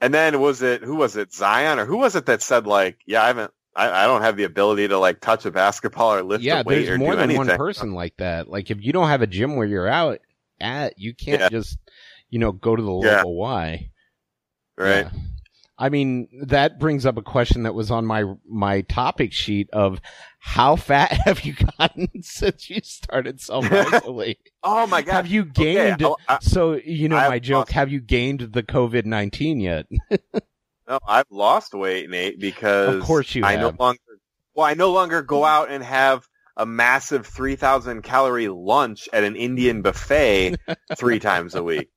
And then was it, who was it, Zion? Or who was it that said, like, yeah, I haven't, I, I don't have the ability to, like, touch a basketball or lift yeah, a weight or do anything. Yeah, there's more than one person like that. Like, if you don't have a gym where you're out at, you can't yeah. just, you know, go to the local yeah. Y. Right. Yeah. I mean, that brings up a question that was on my my topic sheet of how fat have you gotten since you started self-isolating? Oh, my God. Have you gained... Okay, I, so, you know, I've my joke, lost. Have you gained the COVID nineteen yet? No, I've lost weight, Nate, because... Of course you I have. No longer, well, I no longer go out and have a massive three thousand calorie lunch at an Indian buffet three times a week.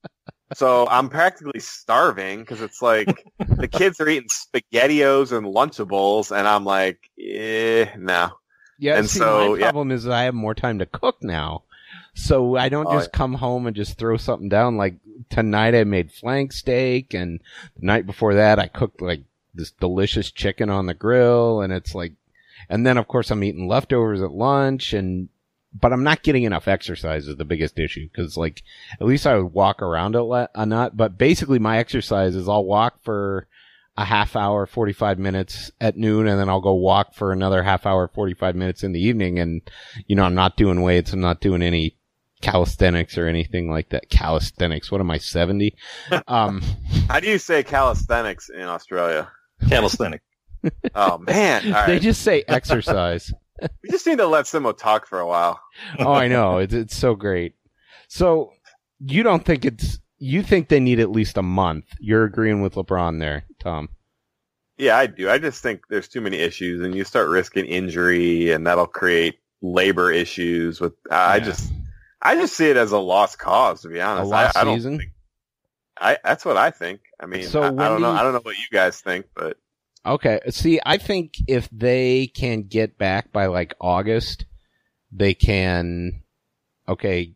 So I'm practically starving because it's like the kids are eating SpaghettiOs and Lunchables, and I'm like, eh, no. Yeah, and see, so my yeah. problem is that I have more time to cook now, so I don't oh, just yeah. come home and just throw something down. Like tonight, I made flank steak, and the night before that, I cooked like this delicious chicken on the grill, and it's like, and then of course I'm eating leftovers at lunch, and. But I'm not getting enough exercise is the biggest issue because, like, at least I would walk around a lot. A lot but basically, my exercise is I'll walk for a half hour, forty-five minutes at noon, and then I'll go walk for another half hour, forty-five minutes in the evening. And, you know, I'm not doing weights. I'm not doing any calisthenics or anything like that. Calisthenics. What am I, seventy? Um, how do you say calisthenics in Australia? Calisthenic. Oh, man. All right. They just say exercise. We just need to let Simo talk for a while. Oh, I know. It's it's so great. So you don't think it's you think they need at least a month. You're agreeing with LeBron there, Tom. Yeah, I do. I just think there's too many issues, and you start risking injury, and that'll create labor issues. With uh, yeah. I just I just see it as a lost cause, to be honest. A lost I, I don't season. Think, I that's what I think. I mean, so I, I don't do know. You... I don't know what you guys think, but. Okay. See, I think if they can get back by like August, they can, okay,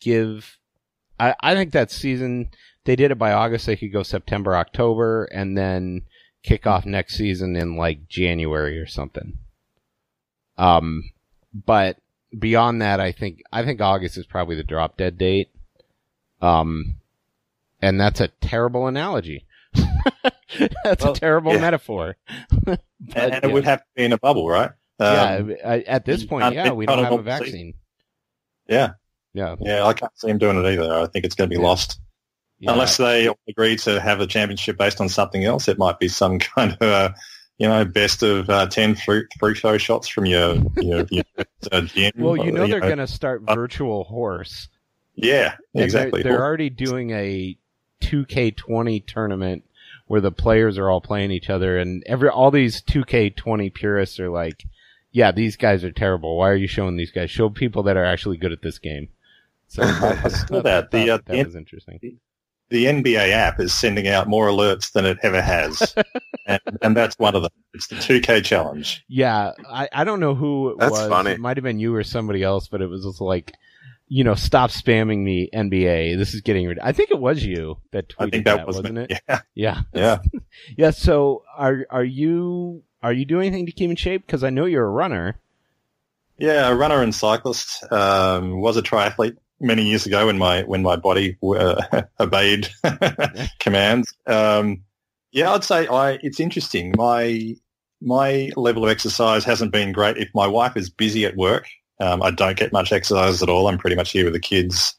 give, I, I think that season, they did it by August, they could go September, October, and then kick off next season in like January or something. Um, but beyond that, I think, I think August is probably the drop dead date. Um, and that's a terrible analogy. That's well, a terrible yeah. metaphor. But, and it yeah. would have to be in a bubble, right? Um, yeah, at this point, yeah, we don't have a vaccine. Yeah. Yeah. Yeah, I can't see them doing it either. I think it's going to be yeah. lost. Yeah. Unless they agree to have a championship based on something else, it might be some kind of, uh, you know, best of uh, ten free, free throw shots from your, your, your uh, gym. Well, you know or, they're going to start uh, virtual horse. Yeah, and exactly. They're, they're already doing a two K twenty tournament where the players are all playing each other, and every all these two K twenty purists are like, yeah, these guys are terrible. Why are you showing these guys? Show people that are actually good at this game. So I saw that. The, uh, that the, was interesting. The N B A app is sending out more alerts than it ever has. and, and that's one of them. It's the two K challenge. Yeah, I, I don't know who it that's was. Funny. It might have been you or somebody else, but it was just like, you know, stop spamming me, N B A. This is getting rid. I think it was you that tweeted I think that, that was wasn't it? Yeah, yeah, yeah. yeah. So are are you are you doing anything to keep in shape? Because I know you're a runner. Yeah, a runner and cyclist. Um, was a triathlete many years ago when my when my body uh, obeyed commands. Um, yeah, I'd say I. It's interesting. My my level of exercise hasn't been great. If my wife is busy at work. Um, I don't get much exercise at all. I'm pretty much here with the kids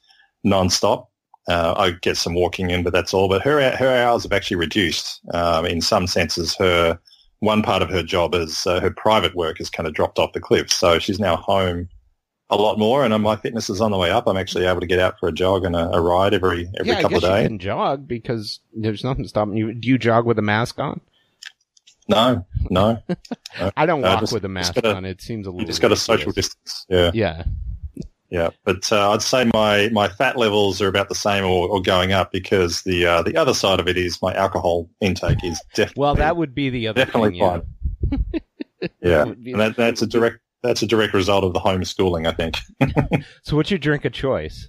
nonstop. Uh, I get some walking in, but that's all. But her her hours have actually reduced. Um, in some senses, her one part of her job is uh, her private work has kind of dropped off the cliff. So she's now home a lot more, and my fitness is on the way up. I'm actually able to get out for a jog and a, a ride every every yeah, couple of days. Yeah, I guess you can jog because there's nothing stopping you. Do you jog with a mask on? No, no, no. I don't walk uh, just, with a mask gotta, on. It seems a little. You just got a social distance. Yeah, yeah, yeah. But uh, I'd say my, my fat levels are about the same or, or going up because the uh, the other side of it is my alcohol intake is definitely. Well, that would be the other definitely thing, yeah. fine. yeah, and that, that's a direct that's a direct result of the homeschooling, I think. So, what's your drink of choice?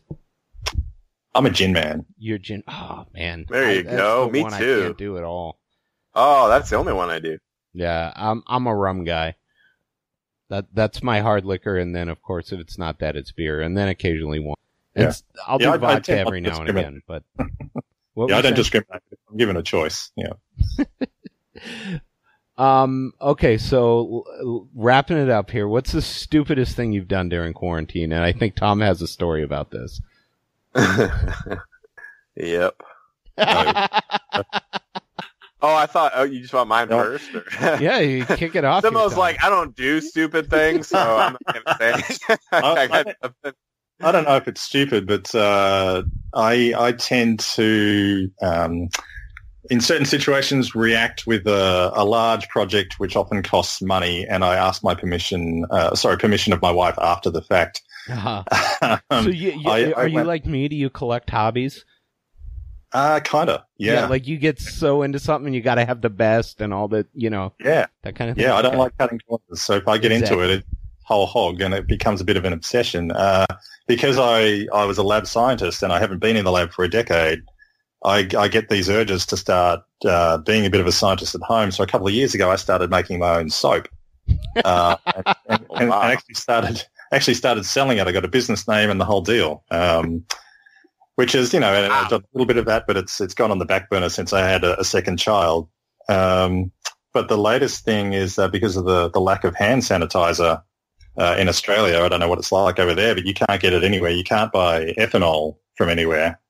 I'm a gin man. You're gin. Oh man, there you I, go. The Me one too. I can't do it all. Oh, that's the only one I do. Yeah, I'm I'm a rum guy. That that's my hard liquor, and then of course if it's not that, it's beer, and then occasionally one. Yeah. I'll yeah, do I, vodka I every now and again, but yeah, I don't discriminate. I'm given a choice. Yeah. um. Okay, so wrapping it up here. What's the stupidest thing you've done during quarantine? And I think Tom has a story about this. Yep. No. Oh, I thought. Oh, you just want mine no. first? Or? Yeah, you kick it off. Someone's like, I don't do stupid things, so I'm not gonna say it. I, I, I don't know if it's stupid, but uh, I I tend to, um, in certain situations, react with a, a large project which often costs money, and I ask my permission. Uh, sorry, permission of my wife after the fact. Uh-huh. um, so, you, you, I, are I you went, like me? Do you collect hobbies? Uh, kind of, yeah. yeah. Like you get so into something, you got to have the best and all that, you know. Yeah. That kind of thing. Yeah, I don't like cutting corners. So if I get exactly. into it, it's whole hog and it becomes a bit of an obsession. Uh, because I, I was a lab scientist and I haven't been in the lab for a decade, I, I get these urges to start uh, being a bit of a scientist at home. So a couple of years ago, I started making my own soap. Uh, and, and, oh, wow. and actually started actually started selling it. I got a business name and the whole deal. Um, Which is, you know, wow. a little bit of that, but it's it's gone on the back burner since I had a, a second child. Um, but the latest thing is that because of the, the lack of hand sanitizer uh, in Australia, I don't know what it's like over there, but you can't get it anywhere. You can't buy ethanol from anywhere.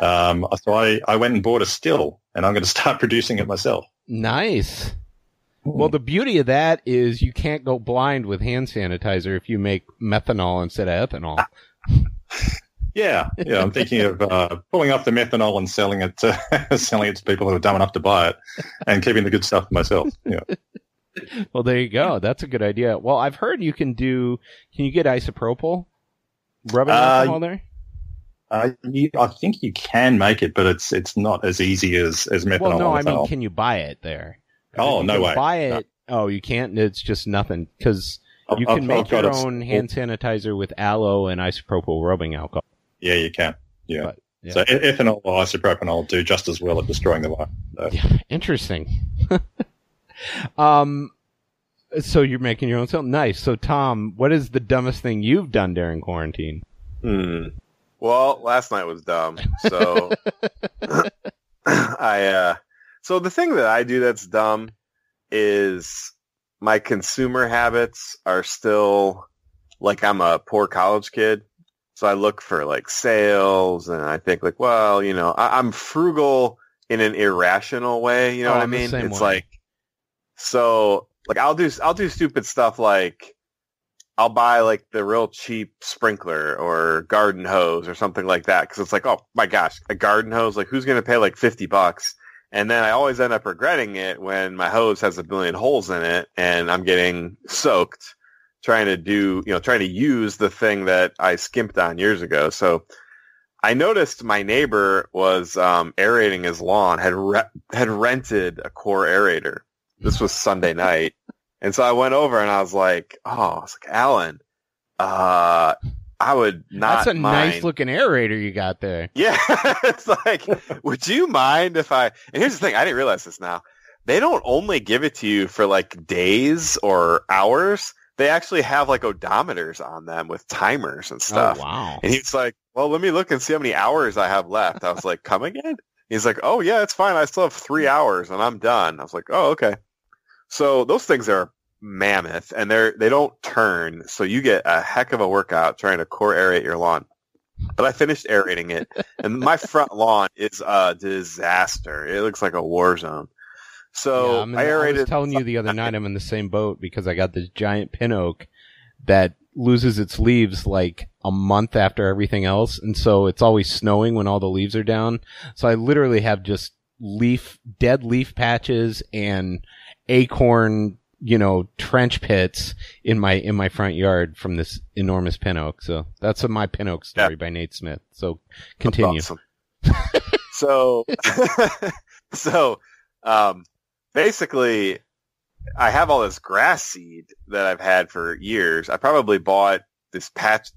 Um, so I, I went and bought a still, and I'm going to start producing it myself. Nice. Ooh. Well, the beauty of that is you can't go blind with hand sanitizer if you make methanol instead of ethanol. Yeah, yeah. I'm thinking of uh, pulling off the methanol and selling it, to, selling it to people who are dumb enough to buy it, and keeping the good stuff for myself. Yeah. Well, there you go. That's a good idea. Well, I've heard you can do. Can you get isopropyl rubbing uh, alcohol there? Uh, you, I think you can make it, but it's it's not as easy as as methanol. Well, no, I mean, can you buy it there? Oh, no way. Buy it? No. Oh, you can't. It's just nothing because you I've, can I've, make I've your own a, hand sanitizer with aloe and isopropyl rubbing alcohol. Yeah, you can. Yeah. But, yeah. So ethanol or isopropanol do just as well at destroying the life. So. Yeah, interesting. um, so you're making your own soap? Nice. So, Tom, what is the dumbest thing you've done during quarantine? Hmm. Well, last night was dumb. So I. Uh, so the thing that I do that's dumb is my consumer habits are still like I'm a poor college kid. So I look for like sales and I think like, well, you know, I, I'm frugal in an irrational way. You know oh, what I mean? It's way. Like, so like I'll do, I'll do stupid stuff. Like I'll buy like the real cheap sprinkler or garden hose or something like that. Cause it's like, oh my gosh, a garden hose, like who's going to pay like fifty bucks? And then I always end up regretting it when my hose has a billion holes in it and I'm getting soaked. Trying to do, you know, trying to use the thing that I skimped on years ago. So I noticed my neighbor was um, aerating his lawn, had re- had rented a Core aerator, This was Sunday night. And so I went over and I was like, oh, I was like, Alan, uh, I would not That's a mind. Nice looking aerator you got there. Yeah. It's like, would you mind if I, and here's the thing. I didn't realize this now. They don't only give it to you for like days or hours. They actually have like odometers on them with timers and stuff. Oh, wow. And he's like, well, let me look and see how many hours I have left. I was like, come again? He's like, oh yeah, it's fine. I still have three hours and I'm done. I was like, oh, okay. So those things are mammoth and they're, they don't turn. So you get a heck of a workout trying to core aerate your lawn, but I finished aerating it and my front lawn is a disaster. It looks like a war zone. So yeah, I, mean, I, aerated I was telling you the other night, I'm in the same boat because I got this giant pin oak that loses its leaves like a month after everything else. And so it's always snowing when all the leaves are down. So I literally have just leaf, dead leaf patches and acorn, you know, trench pits in my, in my front yard from this enormous pin oak. So that's a, my pin oak story yeah. by Nate Smith. So continue. Awesome. so, so, um, basically, I have all this grass seed that I've had for years. I probably bought this patch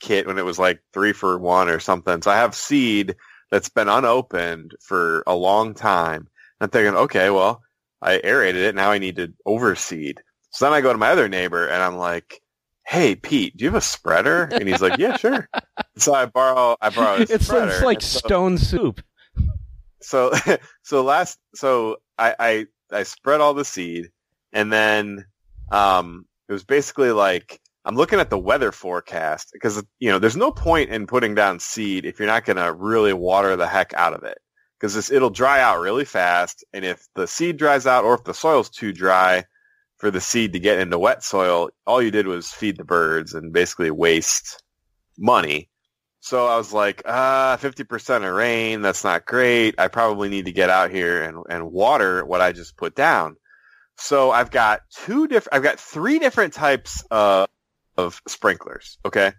kit when it was like three for one or something. So I have seed that's been unopened for a long time. And I'm thinking, okay, well, I aerated it. Now I need to overseed. So then I go to my other neighbor and I'm like, hey, Pete, do you have a spreader? And he's like, yeah, sure. So I borrow, I borrow his it's, spreader. It's like so, stone soup. So, so last, so I, I, I spread all the seed, and then um, it was basically like I'm looking at the weather forecast because, you know, there's no point in putting down seed if you're not going to really water the heck out of it because it'll dry out really fast. And if the seed dries out or if the soil's too dry for the seed to get into wet soil, all you did was feed the birds and basically waste money. So I was like, ah, uh, fifty percent of rain, that's not great. I probably need to get out here and, and water what I just put down. So I've got two different, I've got three different types uh, of sprinklers, okay?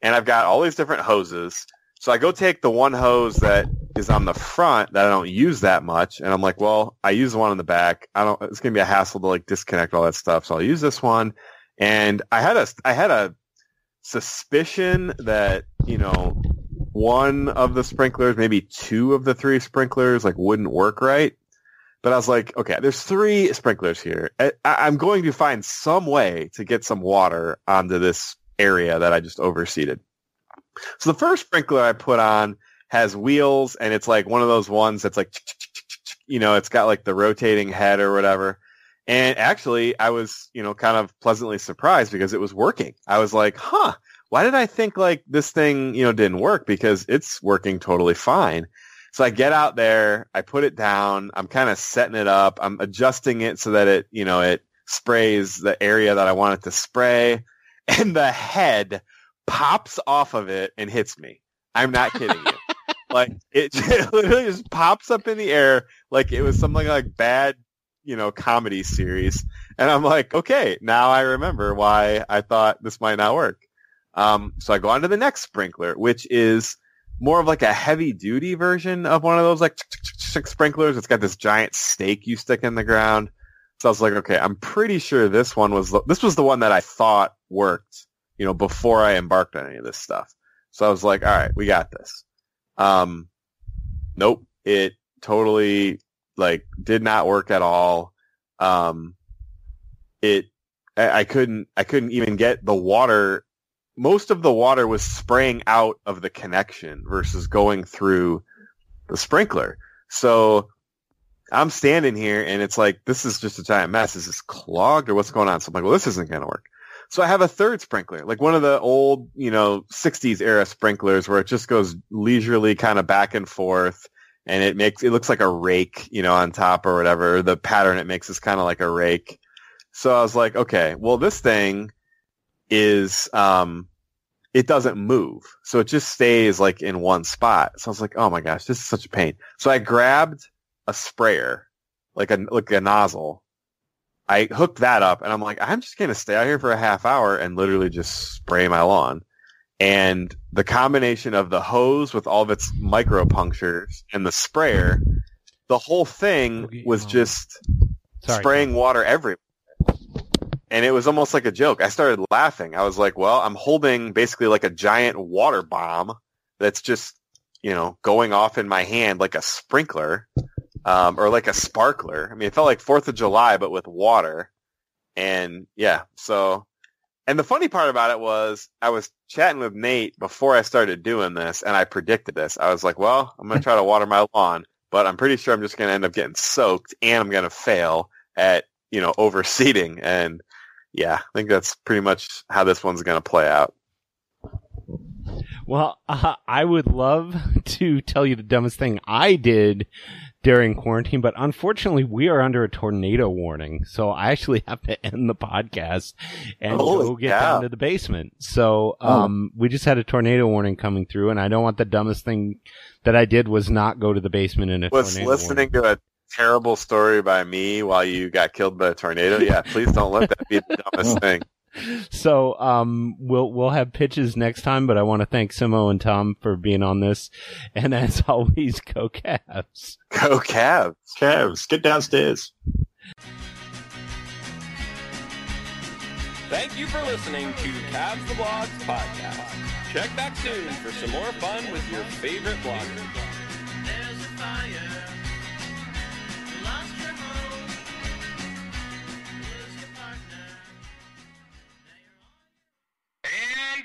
And I've got all these different hoses. So I go take the one hose that is on the front that I don't use that much. And I'm like, well, I use the one in the back. I don't, it's going to be a hassle to like disconnect all that stuff. So I'll use this one. And I had a, I had a suspicion that, you know, one of the sprinklers, maybe two of the three sprinklers, like wouldn't work right. But I was like, okay, there's three sprinklers here. I, I'm going to find some way to get some water onto this area that I just overseeded. So the first sprinkler I put on has wheels, and it's like one of those ones that's like, you know, it's got like the rotating head or whatever. And actually, I was, you know, kind of pleasantly surprised because it was working. I was like, huh. Why did I think like this thing, you know, didn't work? Because it's working totally fine. So I get out there, I put it down, I'm kind of setting it up, I'm adjusting it so that it, you know, it sprays the area that I want it to spray, and the head pops off of it and hits me. I'm not kidding you. Like it, it literally just pops up in the air like it was something like bad, you know, comedy series. And I'm like, okay, now I remember why I thought this might not work. Um, so I go on to the next sprinkler, which is more of like a heavy duty version of one of those like sprinklers. It's got this giant stake you stick in the ground. So I was like, okay, I'm pretty sure this one was, this was the one that I thought worked, you know, before I embarked on any of this stuff. So I was like, all right, we got this. Um, nope. It totally like did not work at all. Um, it, I, I couldn't, I couldn't even get the water. Most of the water was spraying out of the connection versus going through the sprinkler. So I'm standing here and it's like, this is just a giant mess. Is this clogged or what's going on? So I'm like, well, this isn't going to work. So I have a third sprinkler, like one of the old, you know, sixties era sprinklers where it just goes leisurely kind of back and forth. And it makes, it looks like a rake, you know, on top or whatever. The pattern it makes is kind of like a rake. So I was like, okay, well, this thing is um it doesn't move, so it just stays like in one spot. So I was like, oh my gosh, this is such a pain. So I grabbed a sprayer, like a like a nozzle. I hooked that up and I'm like, I'm just gonna stay out here for a half hour and literally just spray my lawn. And the combination of the hose with all of its micro punctures and the sprayer, the whole thing was just Sorry, spraying water everywhere. And it was almost like a joke. I started laughing. I was like, well, I'm holding basically like a giant water bomb that's just, you know, going off in my hand like a sprinkler um, or like a sparkler. I mean, it felt like fourth of July, but with water. And yeah, so, and the funny part about it was I was chatting with Nate before I started doing this, and I predicted this. I was like, well, I'm going to try to water my lawn, but I'm pretty sure I'm just going to end up getting soaked, and I'm going to fail at, you know, overseeding. And yeah, I think that's pretty much how this one's going to play out. Well, uh, I would love to tell you the dumbest thing I did during quarantine, but unfortunately, we are under a tornado warning, so I actually have to end the podcast and Holy go get cow. down to the basement. So um, oh. we just had a tornado warning coming through, and I don't want the dumbest thing that I did was not go to the basement in a was tornado listening warning. to a terrible story by me while you got killed by a tornado. Yeah, please don't let that be the dumbest thing. So, um, we'll, we'll have pitches next time, but I want to thank Simo and Tom for being on this. And as always, go Cavs. Go Cavs. Cavs. Get downstairs. Thank you for listening to Cavs the Blogs podcast. Check back soon for some more fun with your favorite blogger. There's a fire. Lost your home. And